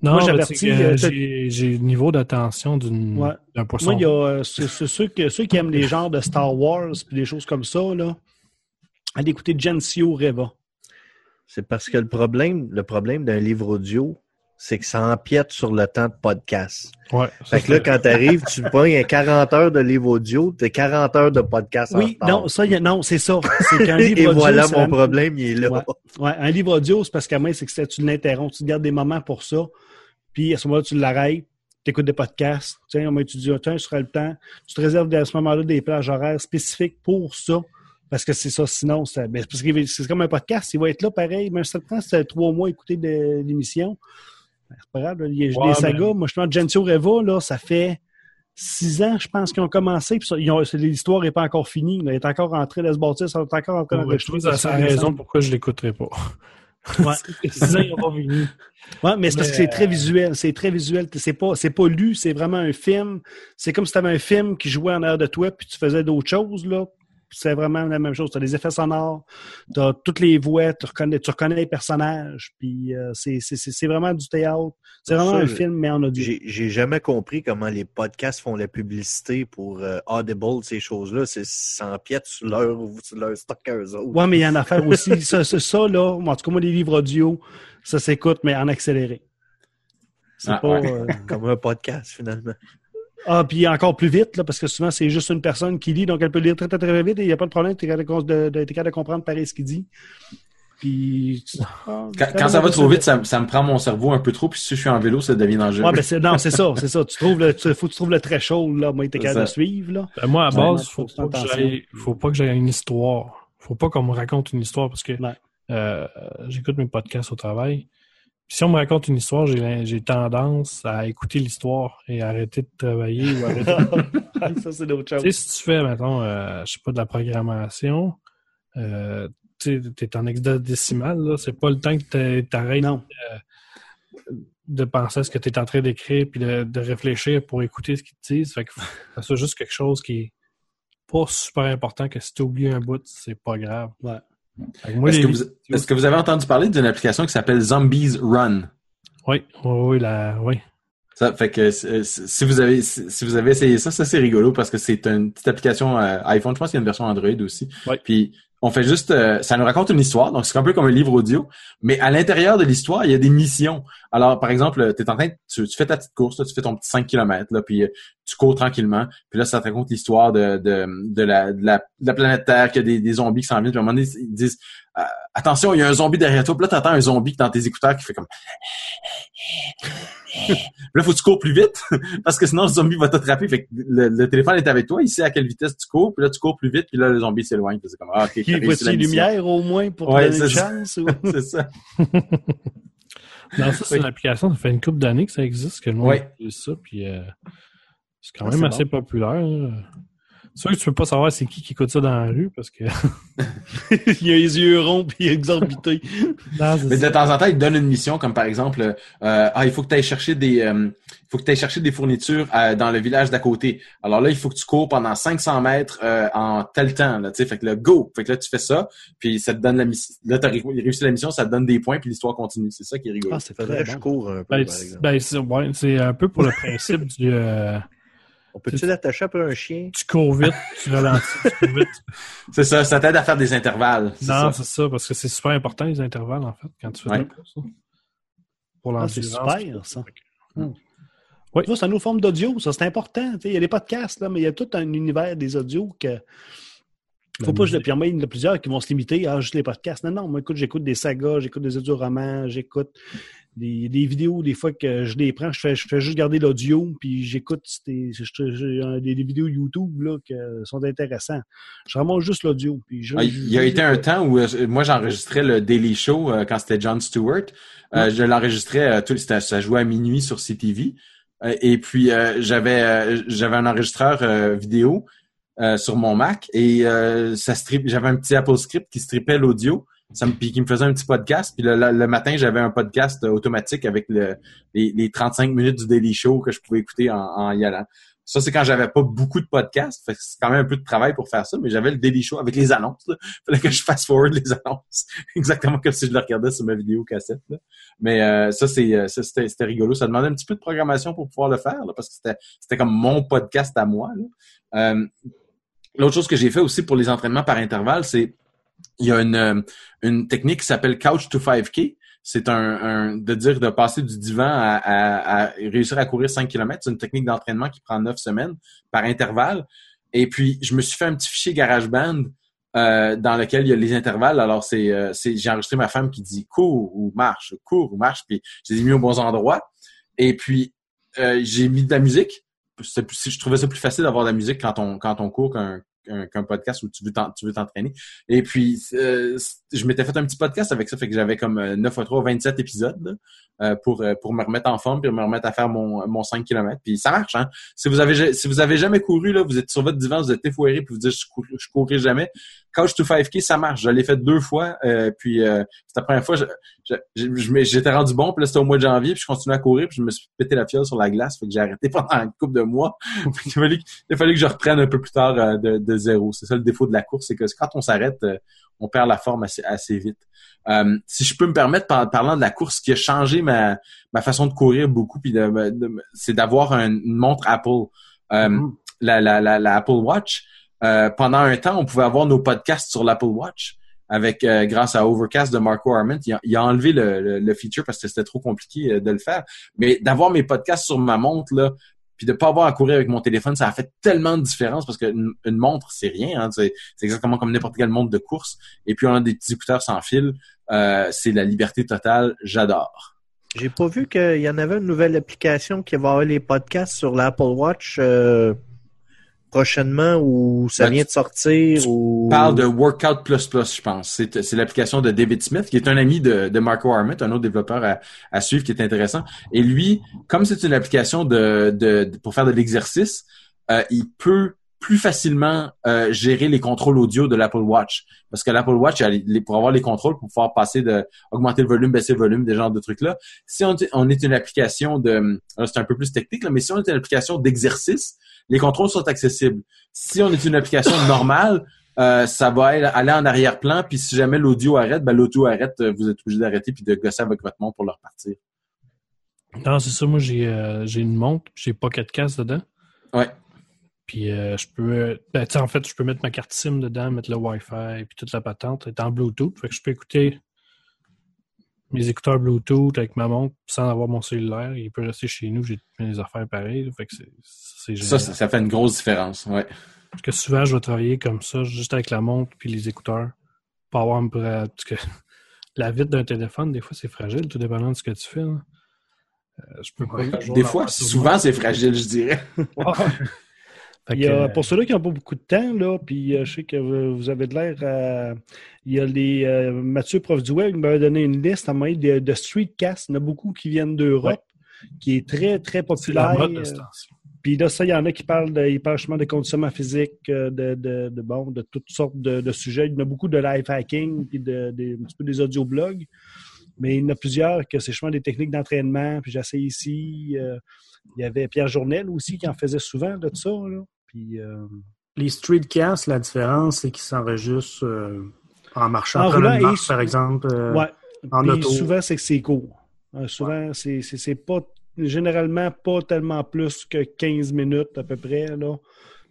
Non, moi, j'avertis, euh, j'ai, j'ai le niveau d'attention d'une, ouais. d'un poisson. Moi, il y a euh, c'est, c'est ceux, que, ceux qui aiment les genres de Star Wars et des choses comme ça, là, à l'écouter Gencio Reva. C'est parce que le problème, le problème d'un livre audio, c'est que ça empiète sur le temps de podcast. Ouais, fait que là, quand t'arrives, tu pognes quarante heures de livre audio, t'es quarante heures de podcast en Oui, non, ça, a, non, c'est ça. C'est qu'un livre Et audio, voilà mon un... problème, il est là. Ouais. Ouais, un livre audio, c'est parce qu'à main, c'est que tu l'interromps, tu te gardes des moments pour ça, puis à ce moment-là, tu l'arrêtes, tu écoutes des podcasts, tu sais, on m'a étudié un temps, tu seras le temps, tu te réserves à ce moment-là des plages horaires spécifiques pour ça. Parce que c'est ça, sinon, ça, ben, parce que c'est comme un podcast, il va être là pareil, mais un certain temps, c'est trois mois à écouter de l'émission. C'est pas grave, il y a des ouais, sagas. Ben... Moi, justement, Gencio Reva, là, ça fait six ans, je pense, qu'ils ont commencé. Puis ça, ils ont, l'histoire n'est pas encore finie. Là, il est encore en train de se bâtir, ça est encore en train de se bâtir. C'est la raison pourquoi je ne l'écouterai pas. Ouais. Six ans, ils n'ont pas fini. Oui, mais c'est mais... parce que c'est très visuel. C'est très visuel. C'est pas, c'est pas lu, c'est vraiment un film. C'est comme si tu avais un film qui jouait en arrière de toi, puis tu faisais d'autres choses, là. C'est vraiment la même chose. Tu as les effets sonores, tu as toutes les voix, tu reconnais, tu reconnais les personnages, puis euh, c'est, c'est, c'est vraiment du théâtre. C'est vraiment ça, un je, film, mais en audio. J'ai, j'ai jamais compris comment les podcasts font la publicité pour euh, Audible, ces choses-là. C'est, ça empiète sur leur, sur leur stock eux autres. Oui, mais il y en a affaire aussi. ça, c'est ça, là. En tout cas, moi, les livres audio, ça s'écoute, mais en accéléré. C'est ah, pas... Ouais. Euh, comme un podcast, finalement. Ah, puis encore plus vite, là, parce que souvent, c'est juste une personne qui lit, donc elle peut lire très, très, très vite et il n'y a pas de problème, tu es capable de, de, de comprendre pareil ce qu'il dit. Puis... Ah, quand, quand ça va trop vite, ça, ça me prend mon cerveau un peu trop, puis si je suis en vélo, ça devient dangereux. Ouais, ben c'est, non, c'est ça, c'est ça. Tu trouves le, tu, faut que tu trouves le très chaud, là, moi, tu es capable de suivre, là. Ben, moi, à ouais, base, il ne faut pas que j'aille une histoire. Faut pas qu'on me raconte une histoire, parce que ouais. euh, j'écoute mes podcasts au travail. Si on me raconte une histoire, j'ai, j'ai tendance à écouter l'histoire et arrêter de travailler ou arrêter. Ça, c'est d'autres choses. Tu sais, si tu fais, mettons, euh, je sais pas, de la programmation, euh, tu es en hexadécimal, décimal, là, c'est pas le temps que t'arrêtes de, de penser à ce que tu es en train d'écrire puis de, de réfléchir pour écouter ce qu'ils te disent. Fait que c'est juste quelque chose qui est pas super important que si tu oublies un bout, c'est pas grave. Ouais. Moi, est-ce, les... que vous, est-ce que vous avez entendu parler d'une application qui s'appelle Zombies Run? Oui, oui, la, oui. Ça fait que si vous avez si vous avez essayé ça, ça c'est rigolo parce que c'est une petite application iPhone, je pense qu'il y a une version Android aussi. Oui. Puis on fait juste, euh, ça nous raconte une histoire, donc c'est un peu comme un livre audio, mais à l'intérieur de l'histoire, il y a des missions. Alors, par exemple, t'es en train, tu, tu fais ta petite course, là, tu fais ton petit cinq kilomètres, là, puis euh, tu cours tranquillement, puis là, ça te raconte l'histoire de, de, de, la, de, la, de la planète Terre, qu'il y a des, des zombies qui s'en viennent, puis à un moment donné, ils disent euh, attention, il y a un zombie derrière toi, puis là, t'entends un zombie dans tes écouteurs qui fait comme... Là, faut que tu cours plus vite parce que sinon le zombie va t'attraper. Fait que le, le téléphone est avec toi, il sait à quelle vitesse tu cours, puis là tu cours plus vite, puis là le zombie s'éloigne. C'est comme ah, ok. Il voit une lumière au moins pour ouais, te donner une ça. chance. Ou... c'est ça. Non, ça c'est oui. une application. Ça fait une couple d'années que ça existe, que le monde utilise ça, puis euh, c'est quand ouais, même c'est assez bon. populaire. C'est sûr que tu peux pas savoir c'est qui qui écoute ça dans la rue parce que il a les yeux ronds puis il est exorbité. Non, mais de ça. temps en temps, il te donne une mission comme par exemple euh, ah il faut que tu ailles chercher des euh, faut que tu ailles chercher des fournitures euh, dans le village d'à côté. Alors là, il faut que tu cours pendant cinq cents mètres euh, en tel temps là, tu sais, fait que là go, fait que là tu fais ça, puis ça te donne la mission. Là tu as réussi la mission, ça te donne des points puis l'histoire continue. C'est ça qui est rigolo. Ah, c'est très bon. Je cours un peu, ben, par exemple. Ben, c'est, ouais, c'est un peu pour le principe du euh... On peut-tu l'attacher après un chien? Tu cours vite, tu ralentis, tu cours vite. C'est ça, ça t'aide à faire des intervalles. C'est non, ça. c'est ça, parce que c'est super important, les intervalles, en fait, quand tu fais ouais. de ça. Pour l'endurance. Ah, c'est super, ça. Hum. Oui. Ça, c'est une autre forme d'audio, ça, c'est important. Il y a des podcasts, là, mais il y a tout un univers des audios que... Faut pas que je le permette, il y en a plusieurs qui vont se limiter à juste les podcasts. Non, non, moi, écoute, j'écoute des sagas, j'écoute des audioromans, j'écoute... Des, des vidéos, des fois que je les prends, je fais, je fais juste garder l'audio, puis j'écoute des, des vidéos YouTube là, qui sont intéressantes. Je ramasse juste l'audio. Puis je, ah, je, il y a été un temps où euh, moi, j'enregistrais le Daily Show euh, quand c'était Jon Stewart. Euh, mm. Je l'enregistrais, euh, tout, ça jouait à minuit sur C T V. Euh, et puis, euh, j'avais euh, j'avais un enregistreur euh, vidéo euh, sur mon Mac et euh, ça strip, j'avais un petit Apple Script qui strippait l'audio. Ça me, puis qui me faisait un petit podcast. Puis le, le, le matin, j'avais un podcast automatique avec le, les, les trente-cinq minutes du Daily Show que je pouvais écouter en, en y allant. Ça, c'est quand j'avais pas beaucoup de podcasts. Fait que c'est quand même un peu de travail pour faire ça, mais j'avais le Daily Show avec les annonces. Il fallait que je fast-forward les annonces. Exactement comme si je le regardais sur ma vidéo cassette. Là. Mais euh, ça, c'est ça c'était, c'était rigolo. Ça demandait un petit peu de programmation pour pouvoir le faire, là, parce que c'était, c'était comme mon podcast à moi. Là. Euh, l'autre chose que j'ai fait aussi pour les entraînements par intervalle, c'est il y a une, une technique qui s'appelle Couch to five K. C'est un, un de dire de passer du divan à, à, à réussir à courir cinq kilomètres. C'est une technique d'entraînement qui prend neuf semaines par intervalle. Et puis, je me suis fait un petit fichier GarageBand euh, dans lequel il y a les intervalles. Alors, c'est, euh, c'est j'ai enregistré ma femme qui dit « cours ou marche, cours ou marche ». Puis, je les ai mis aux bons endroits. Et puis, euh, j'ai mis de la musique. C'est, je trouvais ça plus facile d'avoir de la musique quand on, quand on court qu'un qu'un podcast où tu veux, tu veux t'entraîner. Et puis, euh, je m'étais fait un petit podcast avec ça, fait que j'avais comme neuf fois trois, vingt-sept épisodes là, pour, pour me remettre en forme puis me remettre à faire mon, mon cinq kilomètres. Puis ça marche, hein? Si vous avez, si vous avez jamais couru, là, vous êtes sur votre divan, vous êtes effoiré puis vous dites « je cour, je courrai jamais », Couch to five K, ça marche. Je l'ai fait deux fois, euh, puis euh, c'était la première fois, je, je, je, je, j'étais rendu bon, puis là, c'était au mois de janvier, puis je continuais à courir, puis je me suis pété la fiole sur la glace, fait que j'ai arrêté pendant une couple de mois. il, fallait, il fallait que je reprenne un peu plus tard euh, de, de zéro. C'est ça le défaut de la course, c'est que quand on s'arrête, euh, on perd la forme assez, assez vite. Euh, si je peux me permettre, par, parlant de la course, qui a changé ma, ma façon de courir beaucoup, puis de, de, de, c'est d'avoir un, une montre Apple, euh, mm-hmm. la, la, la, la Apple Watch. Euh, pendant un temps, on pouvait avoir nos podcasts sur l'Apple Watch avec euh, grâce à Overcast de Marco Arment. Il a, il a enlevé le, le, le feature parce que c'était trop compliqué euh, de le faire. Mais d'avoir mes podcasts sur ma montre, là, puis de pas avoir à courir avec mon téléphone, ça a fait tellement de différence parce qu'une une montre, c'est rien. Hein, c'est, c'est exactement comme n'importe quelle montre de course. Et puis, on a des petits écouteurs sans fil. Euh, c'est la liberté totale. J'adore. J'ai pas vu qu'il y en avait une nouvelle application qui va avoir les podcasts sur l'Apple Watch. Euh... prochainement ou ça ben, vient de sortir tu ou... parle de Workout Plus Plus, je pense. C'est, c'est l'application de David Smith, qui est un ami de, de Marco Arment, un autre développeur à, à suivre qui est intéressant. Et lui, comme c'est une application de, de, de pour faire de l'exercice, euh, il peut plus facilement euh, gérer les contrôles audio de l'Apple Watch. Parce que l'Apple Watch, les, pour avoir les contrôles, pour pouvoir passer de augmenter le volume, baisser le volume, des genres de trucs-là. Si on, on est une application de... Alors c'est un peu plus technique, là, mais si on est une application d'exercice, les contrôles sont accessibles. Si on est une application normale, euh, ça va aller en arrière-plan, puis si jamais l'audio arrête, ben l'audio arrête, vous êtes obligé d'arrêter puis de gosser avec votre montre pour le repartir. Non, c'est ça. Moi, j'ai, euh, j'ai une montre, j'ai Pocket Cast dedans. Ouais. Puis euh, je peux. Ben, tu sais, en fait, je peux mettre ma carte SIM dedans, mettre le Wi-Fi, puis toute la patente. Elle est en Bluetooth. Fait que je peux écouter mes écouteurs Bluetooth avec ma montre sans avoir mon cellulaire. Il peut rester chez nous, j'ai mes affaires pareilles. Fait que c'est, c'est génial. Ça, ça, ça fait une grosse différence, ouais. Parce que souvent, je vais travailler comme ça, juste avec la montre puis les écouteurs. Pas avoir me prendre. Parce que la vitre d'un téléphone, des fois, c'est fragile, tout dépendant de ce que tu fais. Hein. Euh, je peux ouais, pas des fois, souvent, c'est fragile, je dirais. Wow. Il y a, pour ceux-là qui n'ont pas beaucoup de temps, là, puis je sais que vous avez de l'air à... Il y a les... Euh, Mathieu, prof du web, m'avait donné une liste à un de, de streetcasts. Il y en a beaucoup qui viennent d'Europe, ouais. Qui est très, très populaire. C'est la mode de ce temps-ci. Puis là, ça, il y en a qui parlent de, ils parlent justement de conditionnement physique, de, de, de, bon, de toutes sortes de, de sujets. Il y en a beaucoup de life hacking, puis de, de, un petit peu des audioblogs. Mais il y en a plusieurs que c'est justement des techniques d'entraînement. Puis j'essaie ici. Euh, il y avait Pierre Journel aussi qui en faisait souvent de ça, là. Puis, euh... les streetcasts, la différence, c'est qu'ils s'enregistrent euh, en marchant. En roulant, marche, sou... par exemple, euh, ouais. En puis auto. Souvent, c'est que c'est court. Euh, souvent, ouais. c'est, c'est, c'est pas généralement pas tellement plus que quinze minutes à peu près. Là.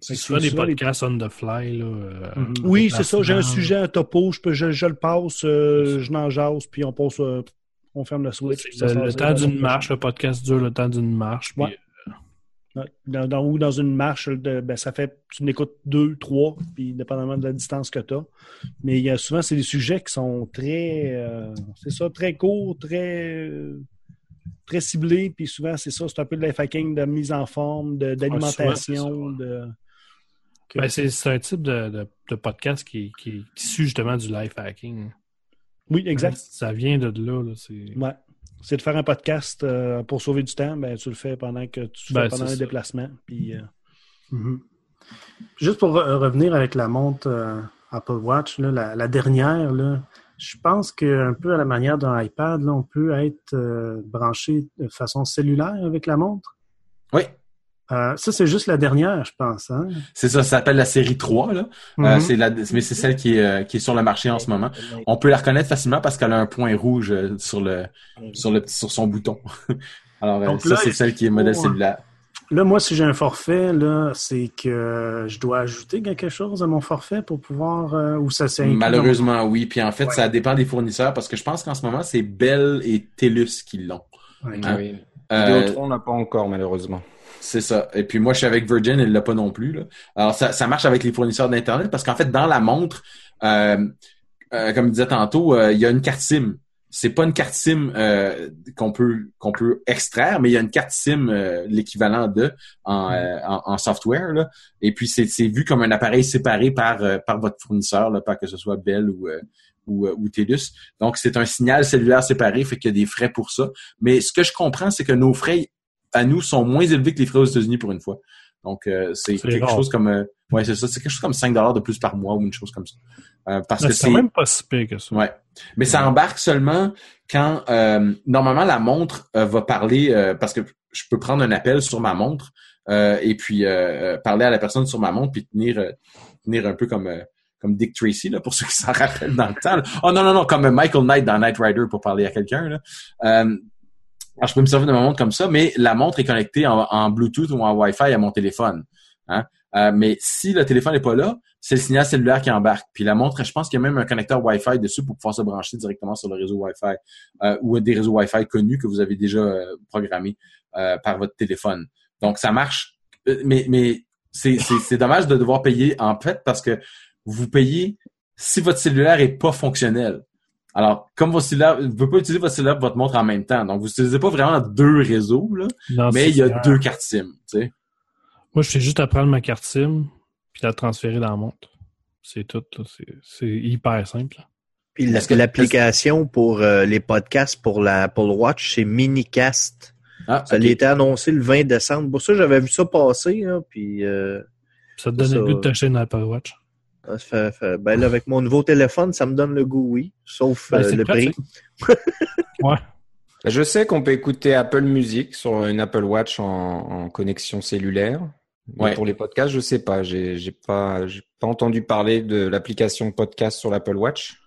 C'est souvent des podcasts les... on the fly. Là, euh, mm-hmm. Oui, c'est ça. J'ai un sujet, un topo, je, peux, je, je le passe, euh, je n'en jase, puis on passe, euh, on ferme le switch. Le, ça, le temps d'une marche, le podcast dure le temps d'une marche. Ouais. Puis... Dans, dans, ou dans une marche, de, ben, ça fait tu n'écoutes deux, trois, puis dépendamment de la distance que tu as. Mais il y a, souvent, c'est des sujets qui sont très, euh, c'est ça, très courts, très, très ciblés, puis souvent, c'est ça, c'est un peu de la hacking, de mise en forme, de, d'alimentation. Ah, souvent, c'est, de... Okay. Ben, c'est, c'est un type de, de, de podcast qui, qui, qui suit justement du life hacking. Oui, exact. Ça vient de là, là c'est... Ouais. C'est de faire un podcast euh, pour sauver du temps, ben, tu le fais pendant que tu ben, fais pendant un déplacement. Puis, euh... mm-hmm. Juste pour re- revenir avec la montre euh, Apple Watch, là, la, la dernière, là, je pense qu'un peu à la manière d'un iPad, là, on peut être euh, branché de façon cellulaire avec la montre. Oui. Euh, ça, c'est juste la dernière, je pense. Hein? C'est ça, ça s'appelle la série trois. Là. Mm-hmm. Euh, c'est la, mais c'est celle qui est, euh, qui est sur le marché en ce moment. On peut la reconnaître facilement parce qu'elle a un point rouge sur le sur le sur son bouton. Alors, euh, donc, là, ça, c'est celle qui est modèle cellulaire. Là, moi, si j'ai un forfait, là, c'est que je dois ajouter quelque chose à mon forfait pour pouvoir... Euh, ou ça c'est malheureusement, incroyable. Oui. Puis en fait, ouais. Ça dépend des fournisseurs parce que je pense qu'en ce moment, c'est Bell et TELUS qui l'ont. Ouais. Ah oui. Euh, Vidéotron n'a pas encore, malheureusement. C'est ça. Et puis moi, je suis avec Virgin, elle l'a pas non plus. Là. Alors, ça, ça marche avec les fournisseurs d'Internet parce qu'en fait, dans la montre, euh, euh, comme je disais tantôt, euh, il y a une carte SIM. C'est pas une carte SIM euh, qu'on peut qu'on peut extraire, mais il y a une carte SIM, euh, l'équivalent de en, mm. euh, en, en software. Là. Et puis, c'est, c'est vu comme un appareil séparé par euh, par votre fournisseur, là, par que ce soit Bell ou... Euh, ou, ou TELUS. Donc, c'est un signal cellulaire séparé, fait qu'il y a des frais pour ça. Mais ce que je comprends, c'est que nos frais, à nous, sont moins élevés que les frais aux États-Unis pour une fois. Donc, euh, c'est, c'est quelque rare. chose comme... Euh, ouais, c'est ça. C'est quelque chose comme cinq dollars de plus par mois ou une chose comme ça. Euh, parce Mais que c'est... C'est même pas si pire que ça. Ouais. Mais ouais. Ça embarque seulement quand... Euh, normalement, la montre euh, va parler... Euh, parce que je peux prendre un appel sur ma montre euh, et puis euh, parler à la personne sur ma montre puis tenir, euh, tenir un peu comme... Euh, comme Dick Tracy, là, pour ceux qui s'en rappellent dans le temps. Là. Oh non, non, non, comme Michael Knight dans Knight Rider pour parler à quelqu'un. Là. Euh, alors, je peux me servir de ma montre comme ça, mais la montre est connectée en, en Bluetooth ou en Wi-Fi à mon téléphone. Hein? Euh, mais si le téléphone n'est pas là, c'est le signal cellulaire qui embarque. Puis la montre, je pense qu'il y a même un connecteur Wi-Fi dessus pour pouvoir se brancher directement sur le réseau Wi-Fi euh, ou des réseaux Wi-Fi connus que vous avez déjà euh, programmés euh, par votre téléphone. Donc, ça marche. Mais, mais c'est, c'est, c'est dommage de devoir payer en fait parce que vous payez si votre cellulaire est pas fonctionnel. Alors, comme votre cellulaire, vous ne pouvez pas utiliser votre cellulaire et votre montre en même temps. Donc, vous n'utilisez pas vraiment deux réseaux, là, non, mais il y a clair. deux cartes SIM. Tu sais. Moi, je sais juste à prendre ma carte SIM puis la transférer dans la montre. C'est tout. C'est, c'est hyper simple. Puis est-ce que l'application pour euh, les podcasts pour l'Apple Watch, c'est Minicast. Ah, ça okay. a été annoncé le vingt décembre. Pour ça, j'avais vu ça passer. Là, puis, euh, ça te donne ça... le goût de tâcher une Apple Watch. Ça fait, fait, ben là, avec mon nouveau téléphone, ça me donne le goût, oui, sauf ben, euh, le pratique. prix. Ouais. Je sais qu'on peut écouter Apple Music sur une Apple Watch en, en connexion cellulaire. Ouais. Pour les podcasts, je sais pas. J'ai, j'ai pas, j'ai pas entendu parler de l'application podcast sur l'Apple Watch.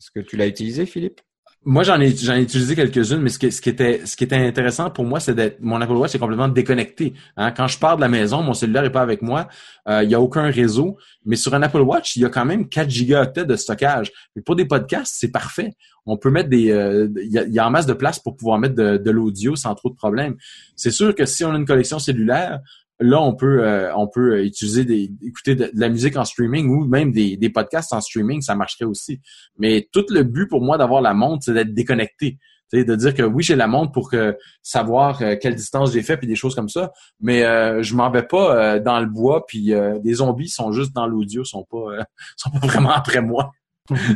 Est-ce que tu l'as utilisé, Philippe? Moi, j'en ai, j'en ai utilisé quelques-unes, mais ce qui, ce qui était, ce qui était intéressant pour moi, c'est d'être, mon Apple Watch est complètement déconnecté. Hein? Quand je pars de la maison, mon cellulaire est pas avec moi. Euh, il y a aucun réseau. Mais sur un Apple Watch, il y a quand même quatre gigaoctets de stockage. Et pour des podcasts, c'est parfait. On peut mettre des, euh, il y a, il y a en masse de place pour pouvoir mettre de, de l'audio sans trop de problèmes. C'est sûr que si on a une collection cellulaire, là, on peut, euh, on peut utiliser des, écouter de, de la musique en streaming ou même des, des podcasts en streaming, ça marcherait aussi. Mais tout le but pour moi d'avoir la montre, c'est d'être déconnecté. Tu sais, de dire que oui, j'ai la montre pour que savoir euh, quelle distance j'ai fait puis des choses comme ça, mais euh, je m'en vais pas euh, dans le bois puis euh, des zombies sont juste dans l'audio, sont pas, euh, sont pas vraiment après moi.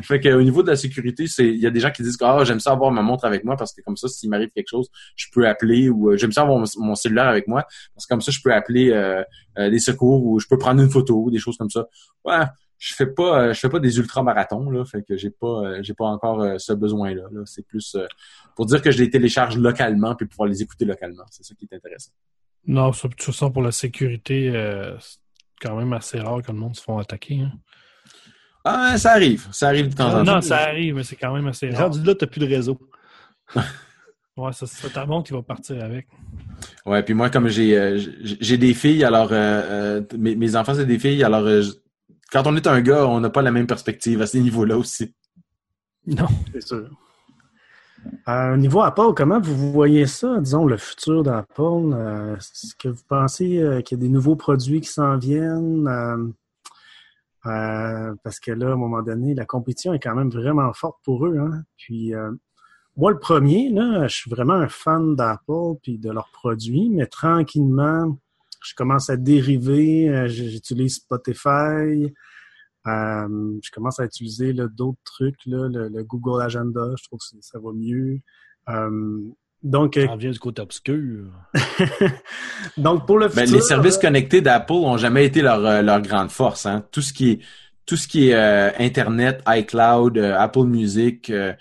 Fait qu'au niveau de la sécurité, c'est il y a des gens qui disent ah oh, j'aime ça avoir ma montre avec moi parce que comme ça s'il m'arrive quelque chose je peux appeler ou euh, j'aime ça avoir mon, mon cellulaire avec moi parce que comme ça je peux appeler euh, euh, les secours ou je peux prendre une photo ou des choses comme ça. Ouais, je fais pas euh, je fais pas des ultra marathons là, fait que j'ai pas euh, j'ai pas encore euh, ce besoin là. Là c'est plus euh, pour dire que je les télécharge localement puis pouvoir les écouter localement, c'est ça qui est intéressant. Non, tout ça pour la sécurité, euh, c'est quand même assez rare que le monde se font attaquer. Hein. Ah, ça arrive. Ça arrive de temps en temps. Non, non, ça arrive, mais c'est quand même assez rare. Rendu là, t'as plus de réseau. Ouais, ça, ça ta montre, il va partir avec. Ouais, puis moi, comme j'ai euh, j'ai des filles, alors... Euh, euh, mes, mes enfants, c'est des filles, alors... Euh, quand on est un gars, on n'a pas la même perspective à ce niveau-là aussi. Non, c'est sûr. Euh, niveau Apple, comment vous voyez ça, disons, le futur d'Apple? Euh, est-ce que vous pensez euh, qu'il y a des nouveaux produits qui s'en viennent? Euh... Euh, parce que là, à un moment donné, la compétition est quand même vraiment forte pour eux. Hein? Puis euh, moi, le premier, là, je suis vraiment un fan d'Apple puis de leurs produits, mais tranquillement, je commence à dériver. Euh, j'utilise Spotify. Euh, je commence à utiliser là, d'autres trucs, là, le, le Google Agenda. Je trouve que ça va mieux. Euh, Donc, euh... on vient du côté obscur. Donc, pour le ben, futur, les services euh... connectés d'Apple n'ont jamais été leur, leur grande force. Hein. Tout ce qui est, tout ce qui est euh, Internet, iCloud, euh, Apple Music, euh,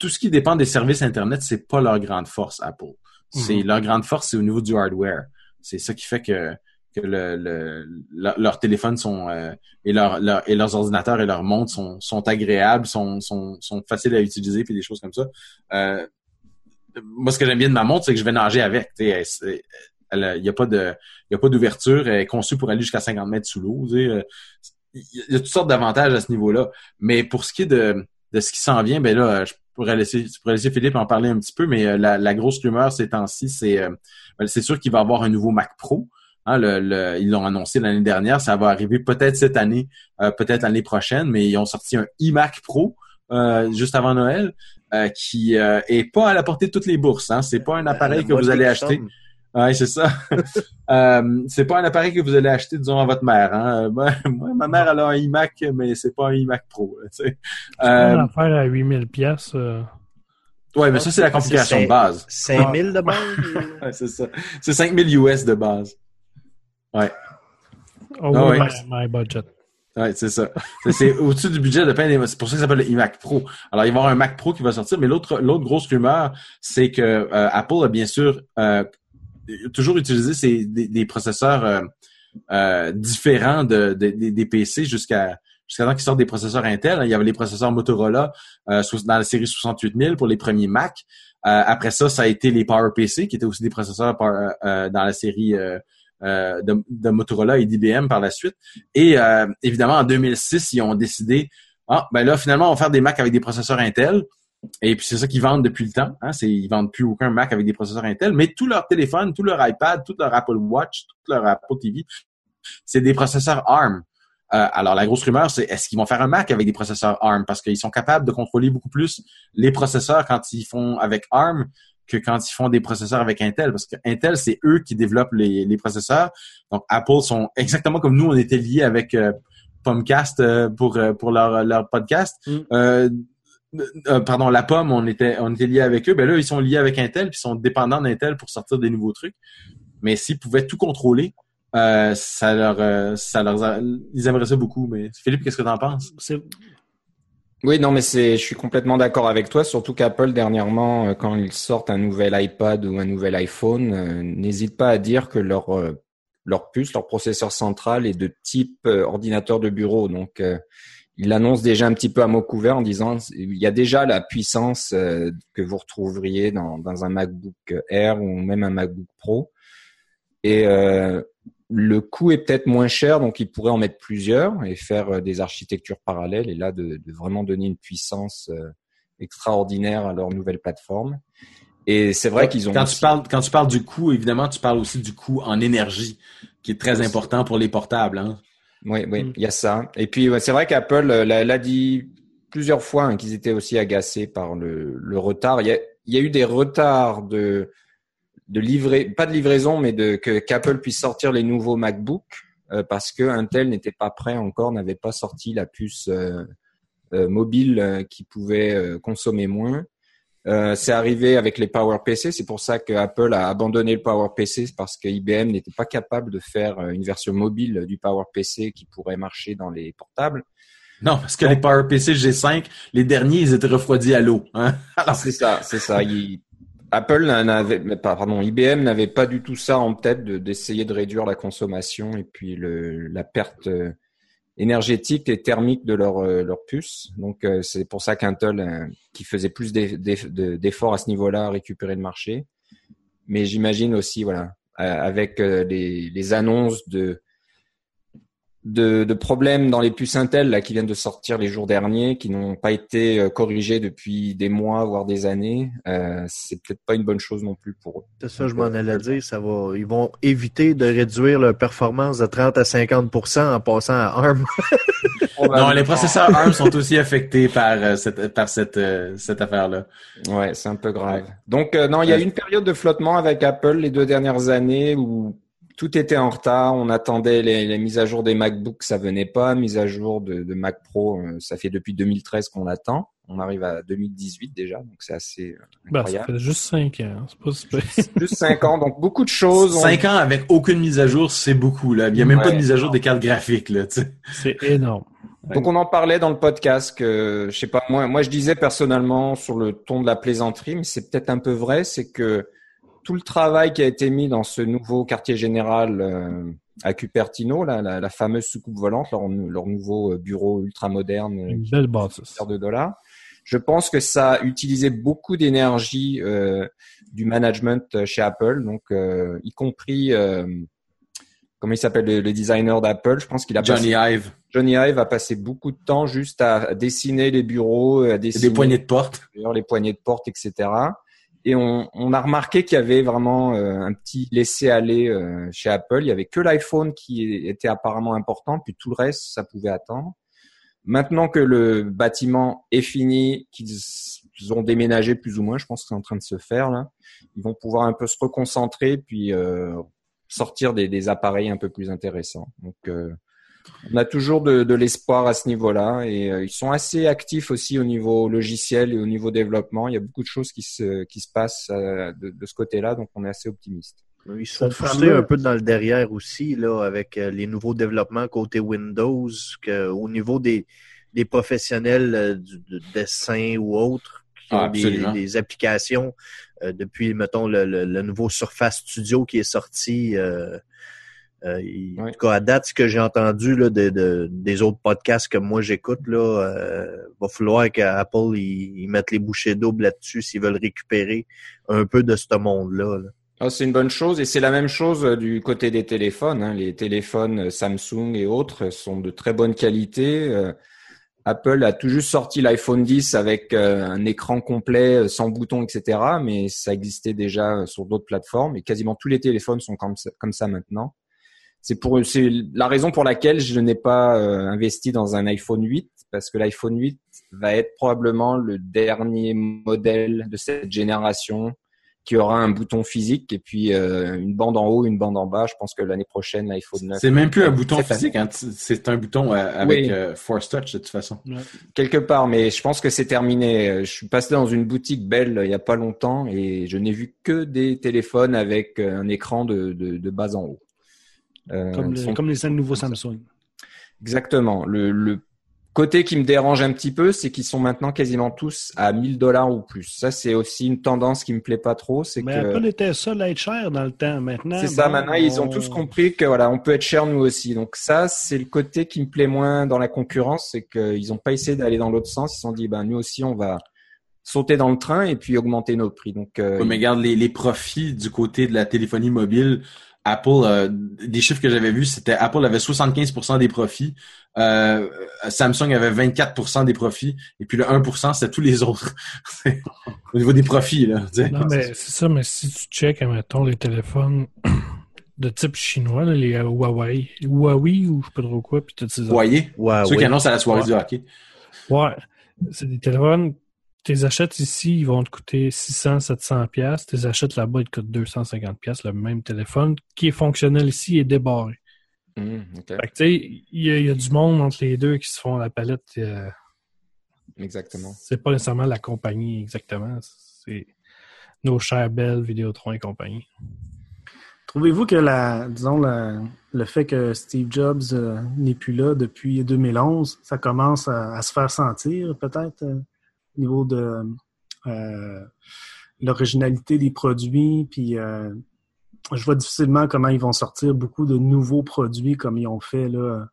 tout ce qui dépend des services Internet, c'est pas leur grande force, Apple. C'est mm-hmm. Leur grande force, c'est au niveau du hardware. C'est ça qui fait que, que le, le, le, leurs téléphones sont euh, et, leur, leur, et leurs ordinateurs et leurs montres sont, sont agréables, sont, sont, sont faciles à utiliser, puis des choses comme ça. Euh, Moi, ce que j'aime bien de ma montre, c'est que je vais nager avec. Il n'y a, a pas d'ouverture. Elle est conçue pour aller jusqu'à cinquante mètres sous l'eau. Il y a toutes sortes d'avantages à ce niveau-là. Mais pour ce qui est de, de ce qui s'en vient, ben là, je pourrais laisser, je pourrais laisser Philippe en parler un petit peu, mais la, la grosse rumeur ces temps-ci, c'est, c'est sûr qu'il va y avoir un nouveau Mac Pro. Hein, le, le, ils l'ont annoncé l'année dernière. Ça va arriver peut-être cette année, euh, peut-être l'année prochaine, mais ils ont sorti un iMac Pro euh, juste avant Noël. Euh, qui euh, est pas à la portée de toutes les bourses. Hein. C'est pas un appareil que vous allez acheter. Ouais, c'est ça. euh, c'est pas un appareil que vous allez acheter, disons, à votre mère. Hein. Moi, ma mère, elle a un iMac, mais c'est pas un iMac Pro. Tu sais. euh, une affaire à huit mille dollars. Euh... Oui, mais ça, c'est la configuration c'est, de base. cinq mille de base? Ouais, c'est ça. C'est cinq mille US de base. Ouais. Oh, oh oui, my, my budget. Ouais, c'est ça. C'est, c'est au-dessus du budget de pain des... C'est pour ça que ça s'appelle le iMac Pro. Alors, il va y avoir un Mac Pro qui va sortir, mais l'autre l'autre grosse rumeur, c'est que euh, Apple a bien sûr euh, toujours utilisé ses, des, des processeurs euh, euh, différents de, de, de, des P C jusqu'à jusqu'à temps qu'ils sortent des processeurs Intel. Il y avait les processeurs Motorola euh, dans la série soixante-huit mille pour les premiers Mac. Euh, après ça, ça a été les PowerPC, qui étaient aussi des processeurs par, euh, dans la série... Euh, Euh, de, de Motorola et d'I B M par la suite. Et euh, évidemment, en deux mille six, ils ont décidé « Ah, ben là, finalement, on va faire des Mac avec des processeurs Intel. » Et puis, c'est ça qu'ils vendent depuis le temps. Hein. C'est, ils vendent plus aucun Mac avec des processeurs Intel, mais tous leurs téléphones, tous leurs iPad, tous leurs Apple Watch, tous leurs Apple T V, c'est des processeurs A R M. Euh, alors, la grosse rumeur, c'est est-ce qu'ils vont faire un Mac avec des processeurs A R M? Parce qu'ils sont capables de contrôler beaucoup plus les processeurs quand ils font avec A R M que quand ils font des processeurs avec Intel, parce que Intel, c'est eux qui développent les, les processeurs. Donc, Apple sont exactement comme nous, on était liés avec euh, Pomcast euh, pour euh, pour leur leur podcast. Mm. Euh, euh, pardon, La Pomme, on était on était liés avec eux. Ben là, ils sont liés avec Intel, puis ils sont dépendants d'Intel pour sortir des nouveaux trucs. Mais s'ils pouvaient tout contrôler, euh, ça leur euh, ça leur a... ils aimeraient ça beaucoup. Mais Philippe, qu'est-ce que t'en penses? C'est... Oui, non, mais c'est, je suis complètement d'accord avec toi, surtout qu'Apple, dernièrement, quand ils sortent un nouvel iPad ou un nouvel iPhone, euh, n'hésitent pas à dire que leur, euh, leur puce, leur processeur central est de type euh, ordinateur de bureau. Donc, euh, il annonce déjà un petit peu à mot couvert en disant il y a déjà la puissance euh, que vous retrouveriez dans, dans un MacBook Air ou même un MacBook Pro. Et euh, le coût est peut-être moins cher, donc il pourrait en mettre plusieurs et faire euh, des architectures parallèles et là de, de vraiment donner une puissance euh, extraordinaire à leur nouvelle plateforme. Et c'est vrai qu'ils ont… Quand, aussi... tu parles, quand tu parles du coût, évidemment, tu parles aussi du coût en énergie qui est très important pour les portables, hein? Oui, oui, mmh. Il y a ça. Et puis, c'est vrai qu'Apple l'a, l'a dit plusieurs fois hein, qu'ils étaient aussi agacés par le, le retard. Il y a, il y a eu des retards de, de livrer, pas de livraison, mais de, que, qu'Apple puisse sortir les nouveaux MacBook euh, parce que Intel n'était pas prêt encore, n'avait pas sorti la puce euh, euh, mobile euh, qui pouvait euh, consommer moins. Euh, c'est arrivé avec les PowerPC. C'est pour ça que Apple a abandonné le PowerPC parce que I B M n'était pas capable de faire une version mobile du PowerPC qui pourrait marcher dans les portables. Non, parce que donc, les PowerPC G cinq, les derniers, ils étaient refroidis à l'eau. Hein? Alors... C'est ça, c'est ça. Il... Apple n'avait, pardon, I B M n'avait pas du tout ça en tête de, d'essayer de réduire la consommation et puis le, la perte énergétique et thermique de leur euh, leur puce. Donc euh, c'est pour ça qu'Intel euh, qui faisait plus d'eff- d'efforts à ce niveau-là a récupéré le marché. Mais j'imagine aussi voilà euh, avec euh, les les annonces de de de problèmes dans les puces Intel là qui viennent de sortir les jours derniers qui n'ont pas été euh, corrigés depuis des mois voire des années, euh, c'est peut-être pas une bonne chose non plus pour eux. C'est ça, je m'en allais dire, ça va, ils vont éviter de réduire leur performance de trente à cinquante pour cent en passant à A R M. Non, les processeurs A R M sont aussi affectés par euh, cette par cette euh, cette affaire-là. Ouais, c'est un peu grave. Donc euh, non, il y a eu une période de flottement avec Apple les deux dernières années où tout était en retard, on attendait les, les mises à jour des MacBooks, ça venait pas. Mise à jour de, de Mac Pro, ça fait depuis deux mille treize qu'on attend. On arrive à deux mille dix-huit déjà, donc c'est assez incroyable. Ben, ça fait juste cinq ans, c'est pas super. Juste, juste cinq ans, donc beaucoup de choses. cinq ans avec aucune mise à jour, c'est beaucoup, là. Il n'y a même ouais, pas de mise à jour des cartes graphiques, là, tu sais. C'est énorme. Donc on en parlait dans le podcast que, je sais pas, moi, moi je disais personnellement sur le ton de la plaisanterie, mais c'est peut-être un peu vrai, c'est que tout le travail qui a été mis dans ce nouveau quartier général euh, à Cupertino, la, la, la fameuse soucoupe volante, leur, leur nouveau bureau ultra moderne, une belle bâtisse de dollars. Je pense que ça a utilisé beaucoup d'énergie euh, du management chez Apple, donc euh, y compris euh, comment il s'appelle le, le designer d'Apple. Je pense qu'il a Johnny passé, Ive. Johnny Ive a passé beaucoup de temps juste à dessiner les bureaux, à dessiner les poignées de porte, les poignées de porte, et cetera. Et on, on a remarqué qu'il y avait vraiment euh, un petit laisser-aller euh, chez Apple. Il n'y avait que l'iPhone qui était apparemment important, puis tout le reste, ça pouvait attendre. Maintenant que le bâtiment est fini, qu'ils ont déménagé plus ou moins, je pense que c'est en train de se faire, là, ils vont pouvoir un peu se reconcentrer, puis euh, sortir des, des appareils un peu plus intéressants. Donc, euh, on a toujours de, de l'espoir à ce niveau-là et euh, ils sont assez actifs aussi au niveau logiciel et au niveau développement. Il y a beaucoup de choses qui se, qui se passent euh, de, de ce côté-là, donc on est assez optimiste. Ils sont poussés un peu dans le derrière aussi là, avec euh, les nouveaux développements côté Windows, que, au niveau des, des professionnels euh, du, de dessin ou autres qui ah, ont des, des applications euh, depuis, mettons, le, le, le nouveau Surface Studio qui est sorti. Euh, Euh, il, ouais. En tout cas, à date, ce que j'ai entendu là, de, de, des autres podcasts que moi j'écoute, là, euh, va falloir qu'Apple ils, ils mettent les bouchées doubles là-dessus s'ils veulent récupérer un peu de ce monde-là. Là. Ah, c'est une bonne chose et c'est la même chose du côté des téléphones. Hein. Les téléphones Samsung et autres sont de très bonne qualité. Euh, Apple a tout juste sorti l'iPhone X avec euh, un écran complet, sans boutons, et cetera. Mais ça existait déjà sur d'autres plateformes et quasiment tous les téléphones sont comme ça, comme ça maintenant. C'est pour c'est la raison pour laquelle je n'ai pas euh, investi dans un iPhone huit parce que l'iPhone huit va être probablement le dernier modèle de cette génération qui aura un bouton physique et puis euh, une bande en haut, une bande en bas. Je pense que l'année prochaine, l'iPhone neuf... C'est même plus un bouton physique, hein. C'est un bouton euh, avec oui. euh, Force Touch de toute façon. Ouais. Quelque part, mais je pense que c'est terminé. Je suis passé dans une boutique Bell il n'y a pas longtemps et je n'ai vu que des téléphones avec un écran de, de, de bas en haut. Comme, euh, le, sont... comme les cinq nouveaux Samsung. Exactement. Le, le Côté qui me dérange un petit peu, c'est qu'ils sont maintenant quasiment tous à mille dollars ou plus. Ça, c'est aussi une tendance qui me plaît pas trop. C'est mais que... Apple était seul à être cher dans le temps. Maintenant, c'est bon, ça. Maintenant, on... ils ont tous compris que voilà, on peut être cher nous aussi. Donc ça, c'est le côté qui me plaît moins dans la concurrence, c'est qu'ils ont pas essayé d'aller dans l'autre sens. Ils se sont dit, ben nous aussi, on va sauter dans le train et puis augmenter nos prix. Donc, euh... ouais, mais regarde les, les profits du côté de la téléphonie mobile. Apple, euh, des chiffres que j'avais vus, c'était Apple avait soixante-quinze pour cent des profits, euh, Samsung avait vingt-quatre pour cent des profits, et puis le un pour cent, c'était tous les autres. Au niveau des profits, là. Non, mais c'est ça, mais si tu checkes, admettons, les téléphones de type chinois, là, les Huawei, Huawei ou je sais pas trop quoi, puis toutes ces autres. Huawei, ceux qui annoncent à la soirée ouais. du hockey. Ouais, c'est des téléphones, tu les achètes ici, ils vont te coûter six cents à sept cents dollars. Tu les achètes là-bas, ils te coûtent deux cent cinquante dollars, le même téléphone, qui est fonctionnel ici et débarré. Mmh, okay. Fait que tu sais, il y, y a du monde entre les deux qui se font la palette. Euh... Exactement. C'est pas nécessairement la compagnie, exactement. C'est nos chères belles Vidéotron et compagnie. Trouvez-vous que la, disons, la, le fait que Steve Jobs euh, n'est plus là depuis deux mille onze, ça commence à, à se faire sentir, peut-être euh... niveau de euh, l'originalité des produits, puis euh, je vois difficilement comment ils vont sortir beaucoup de nouveaux produits comme ils ont fait là,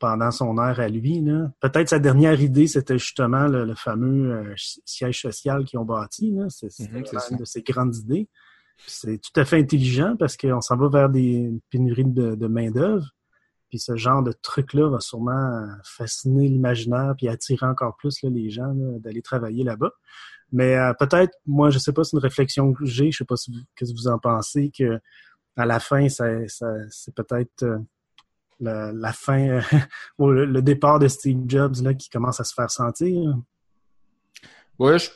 pendant son ère à lui. Là. Peut-être sa dernière idée, c'était justement le, le fameux euh, siège social qu'ils ont bâti. Là. C'est, c'est mm-hmm, une de ses grandes idées. Puis c'est tout à fait intelligent parce qu'on s'en va vers des pénuries de, de main-d'œuvre. Puis ce genre de truc-là va sûrement fasciner l'imaginaire puis attirer encore plus là, les gens là, d'aller travailler là-bas. Mais euh, peut-être, moi, je sais pas, c'est une réflexion que j'ai, je sais pas si vous, qu'est-ce que vous en pensez, que à la fin, ça, ça, c'est peut-être euh, la, la fin, euh, ou le, le départ de Steve Jobs là qui commence à se faire sentir. Ouais, je,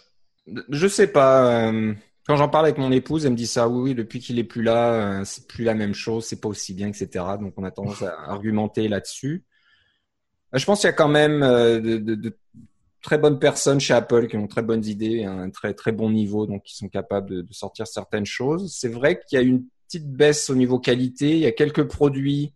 je sais pas. Euh... Quand j'en parle avec mon épouse, elle me dit ça, oui, oui, depuis qu'il est plus là, c'est plus la même chose, c'est pas aussi bien, et cetera. Donc, on a tendance à argumenter là-dessus. Je pense qu'il y a quand même de, de, de très bonnes personnes chez Apple qui ont très bonnes idées, un très très bon niveau, donc qui sont capables de, de sortir certaines choses. C'est vrai qu'il y a une petite baisse au niveau qualité. Il y a quelques produits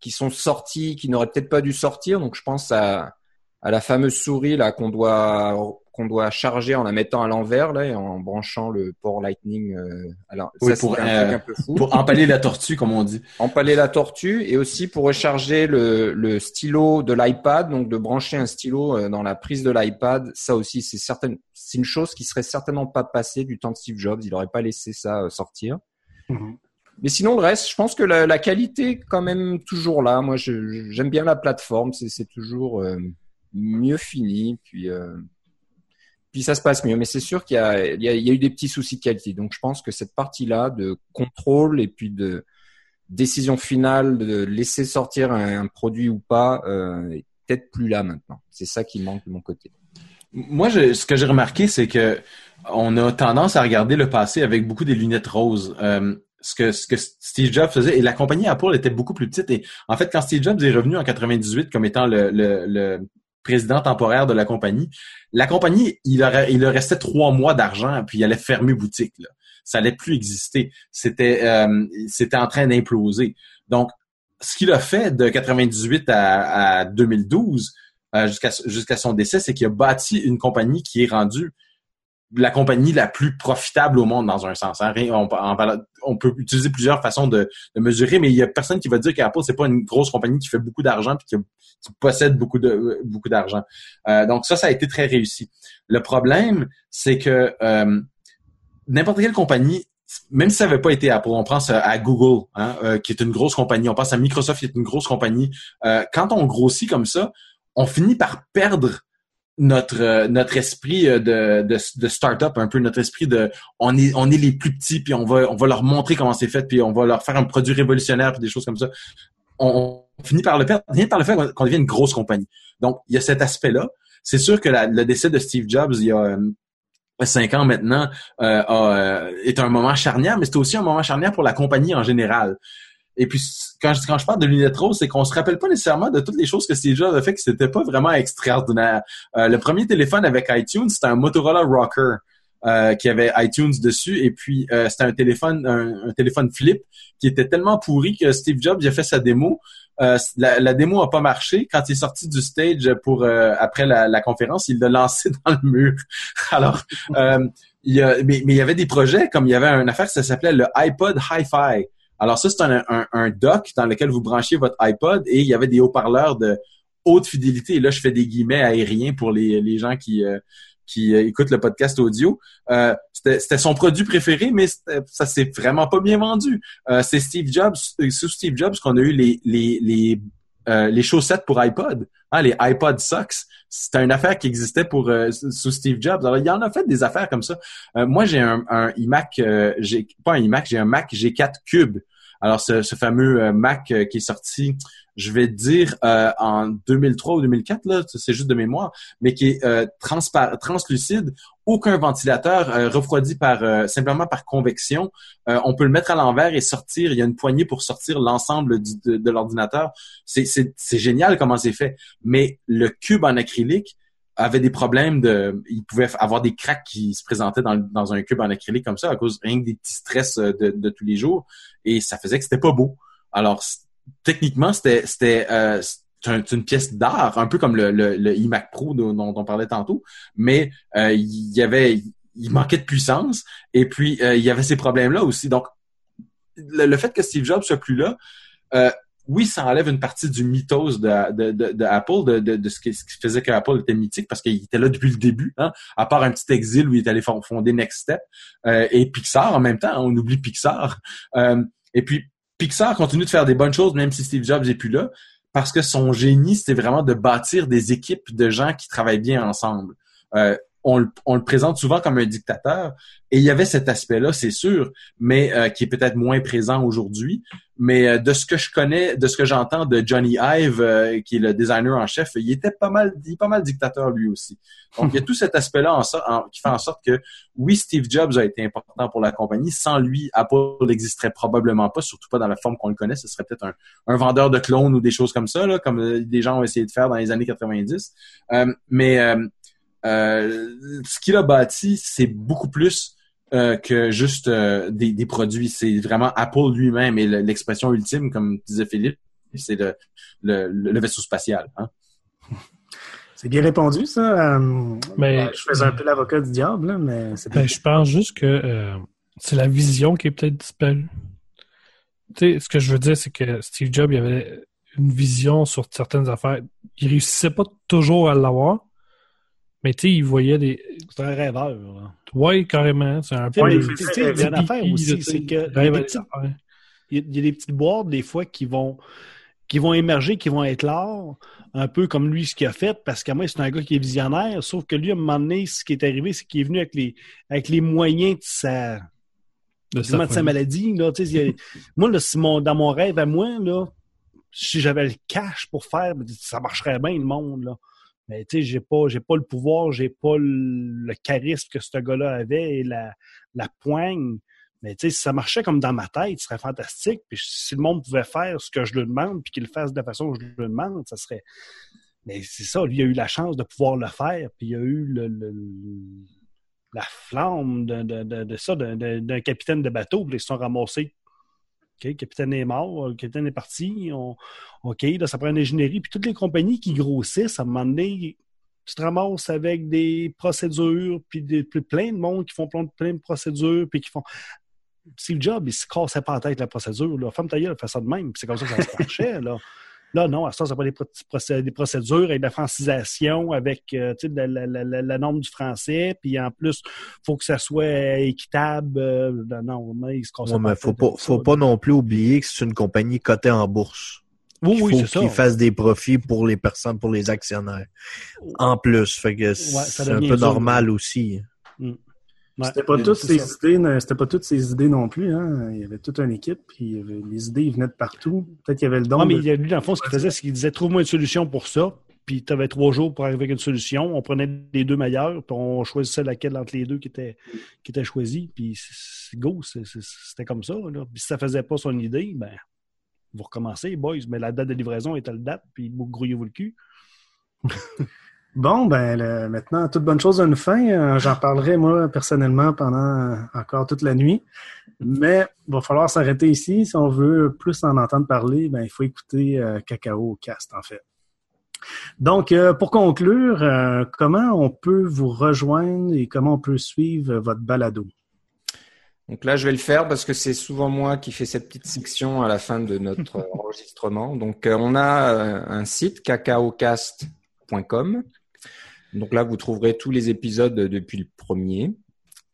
qui sont sortis, qui n'auraient peut-être pas dû sortir. Donc, je pense à, à la fameuse souris là qu'on doit... qu'on doit charger en la mettant à l'envers là et en branchant le port Lightning. Euh, alors oui, ça, pour, c'est un euh, truc un peu fou. Pour empaler la tortue, comme on dit. Empaler la tortue et aussi pour recharger le, le stylo de l'iPad, donc de brancher un stylo dans la prise de l'iPad. Ça aussi, c'est certaine, c'est une chose qui serait certainement pas passée du temps de Steve Jobs. Il n'aurait pas laissé ça sortir. Mm-hmm. Mais sinon, le reste, je pense que la, la qualité est quand même toujours là. Moi, je, je, j'aime bien la plateforme. C'est, c'est toujours euh, mieux fini. Puis euh, Puis ça se passe mieux, mais c'est sûr qu'il y a, il y a, il y a eu des petits soucis de qualité. Donc je pense que cette partie-là de contrôle et puis de décision finale de laisser sortir un, un produit ou pas euh, est peut-être plus là maintenant. C'est ça qui manque de mon côté. Moi, je, ce que j'ai remarqué, c'est que on a tendance à regarder le passé avec beaucoup des lunettes roses. Euh, ce que ce que Steve Jobs faisait et la compagnie Apple était beaucoup plus petite. Et en fait, quand Steve Jobs est revenu en quatre-vingt-dix-huit comme étant le, le, le président temporaire de la compagnie, la compagnie, il aurait, il leur restait trois mois d'argent, puis il allait fermer boutique, là. Ça allait plus exister. C'était, euh, c'était en train d'imploser. Donc, ce qu'il a fait de quatre-vingt-dix-huit à, à deux mille douze, euh, jusqu'à, jusqu'à son décès, c'est qu'il a bâti une compagnie qui est rendue la compagnie la plus profitable au monde dans un sens. Hein. On, on, on peut utiliser plusieurs façons de, de mesurer, mais il y a personne qui va dire qu'Apple, c'est pas une grosse compagnie qui fait beaucoup d'argent puis qui, qui possède beaucoup de beaucoup d'argent. Euh, donc ça, ça a été très réussi. Le problème, c'est que euh, n'importe quelle compagnie, même si ça n'avait pas été Apple, on pense à Google, hein, euh, qui est une grosse compagnie, on pense à Microsoft, qui est une grosse compagnie. Euh, quand on grossit comme ça, on finit par perdre notre euh, notre esprit de, de de start-up, un peu notre esprit de on est on est les plus petits puis on va on va leur montrer comment c'est fait puis on va leur faire un produit révolutionnaire puis des choses comme ça. On, on finit par le perdre, rien par le fait qu'on, qu'on devient une grosse compagnie. Donc il y a cet aspect-là. C'est sûr que la, le décès de Steve Jobs il y a euh, cinq ans maintenant euh, a, euh, est un moment charnière, mais c'est aussi un moment charnière pour la compagnie en général. Et puis, quand je, quand je parle de lunettes roses, c'est qu'on se rappelle pas nécessairement de toutes les choses que Steve Jobs a fait qui c'était pas vraiment extraordinaire. Euh, le premier téléphone avec iTunes, c'était un Motorola Rocker. euh, qui avait iTunes dessus, et puis euh, c'était un téléphone un, un téléphone flip qui était tellement pourri que Steve Jobs a fait sa démo. Euh, la, la démo a pas marché. Quand il est sorti du stage pour euh, après la, la conférence, il l'a lancé dans le mur. Alors, euh, il y a, mais, mais il y avait des projets, comme il y avait une affaire, ça s'appelait le iPod Hi-Fi. Alors ça, c'est un, un, un dock dans lequel vous branchiez votre iPod et il y avait des haut-parleurs de haute fidélité. Et là, je fais des guillemets aériens pour les, les gens qui, euh, qui euh, écoutent le podcast audio. Euh, c'était, c'était son produit préféré, mais ça s'est vraiment pas bien vendu. Euh, c'est Steve Jobs, sous Steve Jobs qu'on a eu les, les, les, euh, les chaussettes pour iPod, hein, les iPod Socks. C'était une affaire qui existait pour euh, sous Steve Jobs. Alors, il y en a fait des affaires comme ça. Euh, moi, j'ai un, un iMac, euh, j'ai pas un iMac, j'ai un Mac G quatre Cube. Alors, ce, ce fameux euh, Mac euh, qui est sorti, je vais dire, euh, en deux mille trois ou deux mille quatre, là, c'est juste de mémoire, mais qui est euh, transpar- translucide, aucun ventilateur, euh, refroidi par euh, simplement par convection. Euh, on peut le mettre à l'envers et sortir. Il y a une poignée pour sortir l'ensemble du, de, de l'ordinateur. C'est, c'est, c'est génial comment c'est fait. Mais le cube en acrylique avait des problèmes de... Il pouvait avoir des cracks qui se présentaient dans, dans un cube en acrylique comme ça à cause rien que des petits stress de, de tous les jours. Et ça faisait que c'était pas beau. Alors, techniquement, c'était c'était euh, c'est une pièce d'art, un peu comme le, le, le iMac Pro dont, dont on parlait tantôt, mais euh, il y avait il manquait de puissance et puis euh, il y avait ces problèmes-là aussi. Donc, le, le fait que Steve Jobs soit plus là, euh, oui, ça enlève une partie du mythos de, de, de, de Apple, de, de, de ce, qui, ce qui faisait que Apple était mythique, parce qu'il était là depuis le début, hein, à part un petit exil où il est allé fonder Next Step euh, et Pixar en même temps. On oublie Pixar. Euh, et puis, Pixar continue de faire des bonnes choses, même si Steve Jobs n'est plus là, parce que son génie, c'était vraiment de bâtir des équipes de gens qui travaillent bien ensemble. Euh, on, le, on le présente souvent comme un dictateur, et il y avait cet aspect-là, c'est sûr, mais euh, qui est peut-être moins présent aujourd'hui. Mais euh, de ce que je connais, de ce que j'entends de Johnny Ive, euh, qui est le designer en chef, il était pas mal, il est pas mal dictateur lui aussi. Donc, il y a tout cet aspect-là en so- en, qui fait en sorte que, oui, Steve Jobs a été important pour la compagnie. Sans lui, Apple n'existerait probablement pas, surtout pas dans la forme qu'on le connaît. Ce serait peut-être un, un vendeur de clones ou des choses comme ça, là, comme euh, des gens ont essayé de faire dans les années quatre-vingt-dix. Euh, mais euh, euh, ce qu'il a bâti, c'est beaucoup plus... Euh, que juste euh, des, des produits. C'est vraiment Apple lui-même et le, l'expression ultime, comme disait Philippe, c'est le, le, le vaisseau spatial. Hein? C'est bien répondu, ça. Euh, mais, ben, je faisais un peu l'avocat du diable, là, mais c'est ben, je pense juste que euh, c'est la vision qui est peut-être disparue. Tu sais, ce que je veux dire, c'est que Steve Jobs, il avait une vision sur certaines affaires. Il réussissait pas toujours à l'avoir. Mais tu sais, il voyait des... C'est un rêveur. Là. Oui, carrément. C'est un point. Tu sais, il y a une affaire aussi, c'est que il y a des petites boîtes, des fois, qui vont qui vont émerger, qui vont être là, un peu comme lui, ce qu'il a fait, parce qu'à moi, c'est un gars qui est visionnaire, sauf que lui, à un moment donné, ce qui est arrivé, c'est qu'il est venu avec les avec les moyens de sa, de sa, de sa maladie. Là. Tu sais, moi, là, si mon, dans mon rêve à moi, là, si j'avais le cash pour faire, ça marcherait bien, le monde, là. Mais tu sais, j'ai pas, j'ai pas le pouvoir, j'ai pas le, le charisme que ce gars-là avait et la, la poigne. Mais tu sais, si ça marchait comme dans ma tête, ce serait fantastique. Puis si le monde pouvait faire ce que je lui demande, puis qu'il le fasse de la façon que je lui demande, ça serait... Mais c'est ça, lui, il a eu la chance de pouvoir le faire, puis il a eu le, le, la flamme de, de, de, de ça, d'un de, de capitaine de bateau, puis ils se sont ramassés. OK, le capitaine est mort, le capitaine est parti, on, OK, là, ça prend une ingénierie. Puis toutes les compagnies qui grossissent, à un moment donné, tu te ramasses avec des procédures, puis, des, puis plein de monde qui font plein de, plein de procédures, puis qui font... C'est le job, ils se cassaient pas la tête la procédure, là. Femme tailleuse, fait ça de même, puis c'est comme ça que ça se marchait, là. Là, non, à ce temps, ça n'a pas des, procé- des procédures avec de la francisation, avec euh, la, la, la, la norme du français, puis en plus, faut que ça soit équitable. Euh, non, mais il se consomme ouais, mais faut pas, faut ça, pas non plus oublier que c'est une compagnie cotée en bourse. Oui, il oui, c'est ça. Faut qu'ils fassent des profits pour les personnes, pour les actionnaires. En plus, fait que c'est ouais, ça un peu normal dur. Aussi. Mm. Ouais, c'était pas toutes ces idées, c'était pas toutes ces idées non plus, hein. Il y avait toute une équipe, puis il y avait, les idées ils venaient de partout. Peut-être qu'il y avait le don. Non, mais de... lui, dans le fond, ce qu'il faisait, c'est qu'il disait trouve-moi une solution pour ça, puis tu avais trois jours pour arriver avec une solution. On prenait les deux meilleurs, puis on choisissait laquelle entre les deux qui était, qui était choisie, puis go, c'est, c'est, c'était comme ça, là. Puis si ça faisait pas son idée, ben vous recommencez, boys, mais la date de livraison était la date, puis vous grouillez-vous le cul. Bon, ben le, maintenant, toute bonne chose a une fin. Euh, j'en parlerai, moi, personnellement, pendant euh, encore toute la nuit. Mais il va falloir s'arrêter ici. Si on veut plus en entendre parler, ben il faut écouter euh, CacaoCast, en fait. Donc, euh, pour conclure, euh, comment on peut vous rejoindre et comment on peut suivre votre balado? Donc là, je vais le faire parce que c'est souvent moi qui fais cette petite section à la fin de notre enregistrement. Donc, euh, on a euh, un site, cacaocast point com. Donc là, vous trouverez tous les épisodes depuis le premier.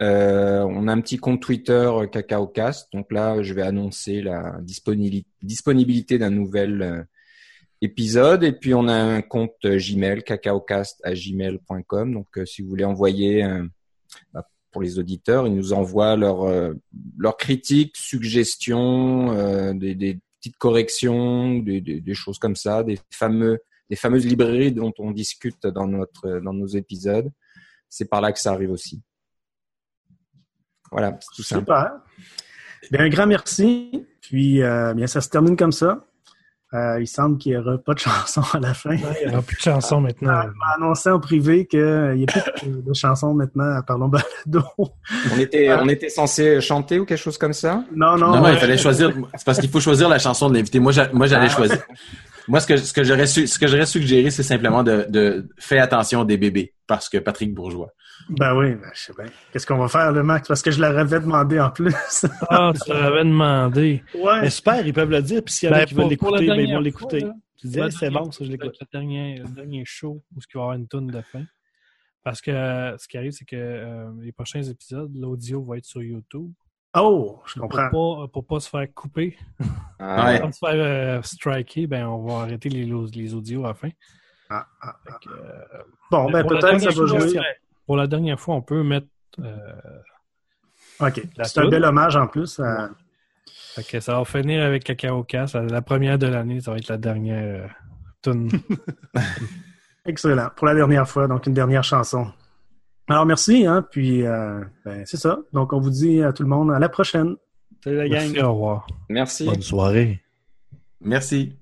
Euh, on a un petit compte Twitter CacaoCast. Donc là, je vais annoncer la disponibilité d'un nouvel épisode. Et puis, on a un compte Gmail, cacaocast arobase gmail point com. Donc, euh, si vous voulez envoyer, euh, bah, pour les auditeurs, ils nous envoient leurs euh, leur critiques, suggestions, euh, des, des petites corrections, des, des, des choses comme ça, des fameux... les fameuses librairies dont on discute dans notre dans nos épisodes. C'est par là que ça arrive aussi. Voilà, c'est tout simple. Super. Bien, un grand merci. Puis, euh, bien, ça se termine comme ça. Euh, il semble qu'il n'y aura pas de chanson à la fin. Ouais, il n'y aura plus de chanson maintenant. On m'a annoncé en privé qu'il n'y a plus de chanson maintenant à Parlons Balado. On était, on était censé chanter ou quelque chose comme ça? Non, non. Non, non, il fallait choisir. C'est parce qu'il faut choisir la chanson de l'invité. Moi, j'a... moi j'allais choisir. Moi, ce que, ce que j'aurais su, ce que j'aurais suggéré, c'est simplement de, de faire attention des bébés, parce que Patrick Bourgeois. Ben oui, ben, je sais bien. Qu'est-ce qu'on va faire, le Max? Parce que je leur avais demandé en plus. Ah, tu leur avais demandé. Ouais. Mais super, ils peuvent le dire. Puis s'il y en a qui veulent l'écouter, ben, ils vont l'écouter. Fois, tu disais, c'est bon, ça, je l'écoute. Le dernier, le dernier show où il va y avoir une toune de fin. Parce que ce qui arrive, c'est que euh, les prochains épisodes, l'audio va être sur YouTube. Oh, je comprends. Pour pas, pour pas se faire couper, ah, ouais. Pour se faire euh, striker, ben on va arrêter les, les audios à la fin. Ah, ah, ah. Que, euh, bon, ben peut-être ça va jouer. Pour la dernière fois, on peut mettre. Euh, ok, c'est un bel hommage en plus. À... Ouais. Fait que ça va finir avec CacaoCast. La première de l'année, ça va être la dernière euh, tune. Excellent. Pour la dernière fois, donc une dernière chanson. Alors, merci, hein, puis euh, ben, c'est ça. Donc, on vous dit à tout le monde à la prochaine. Salut la gang. Merci, au revoir. Merci. Bonne soirée. Merci.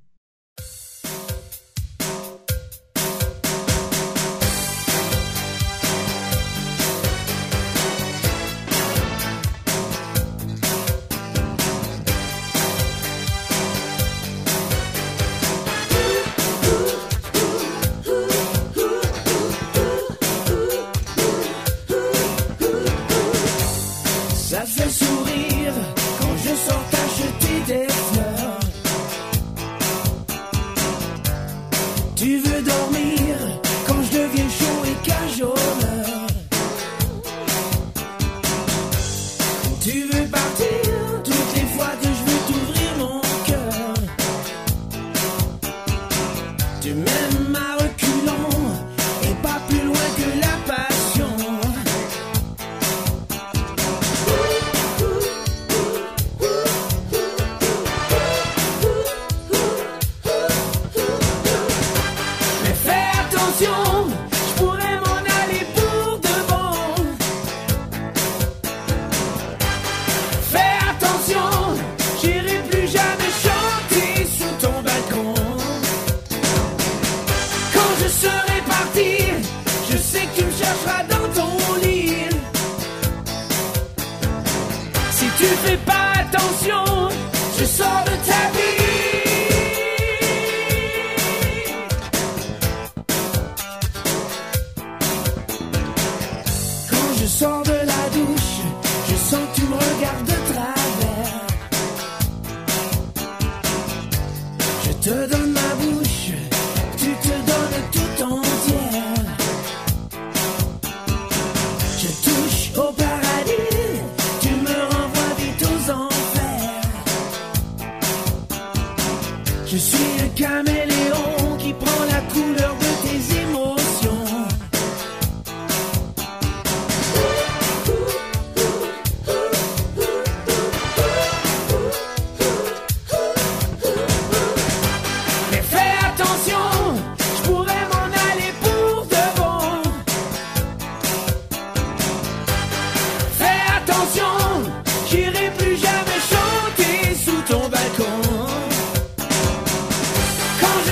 Je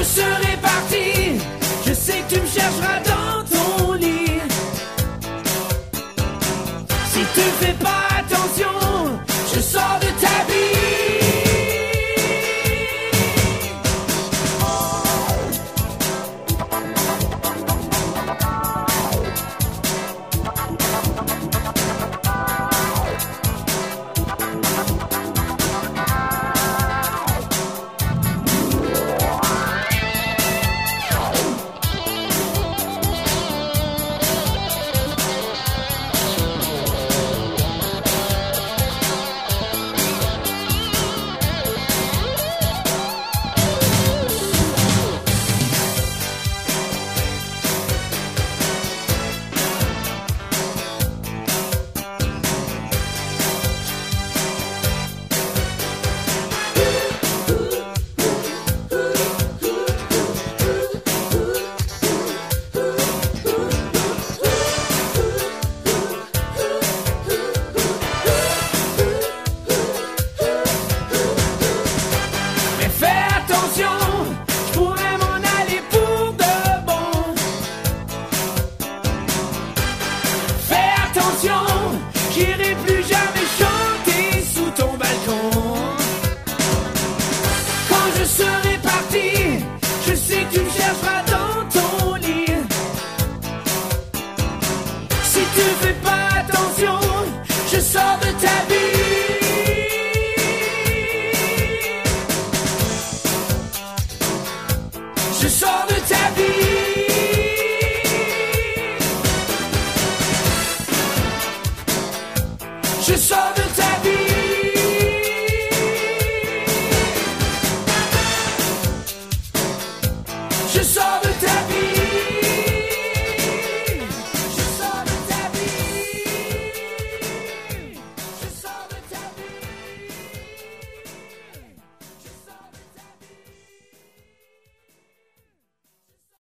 serai parti, je sais que tu me chercheras. serai parti. Je sais que tu me chercheras dans ton lit. Si tu fais pas attention, je sors de ta vie. Je sors de ta vie. Je sors de ta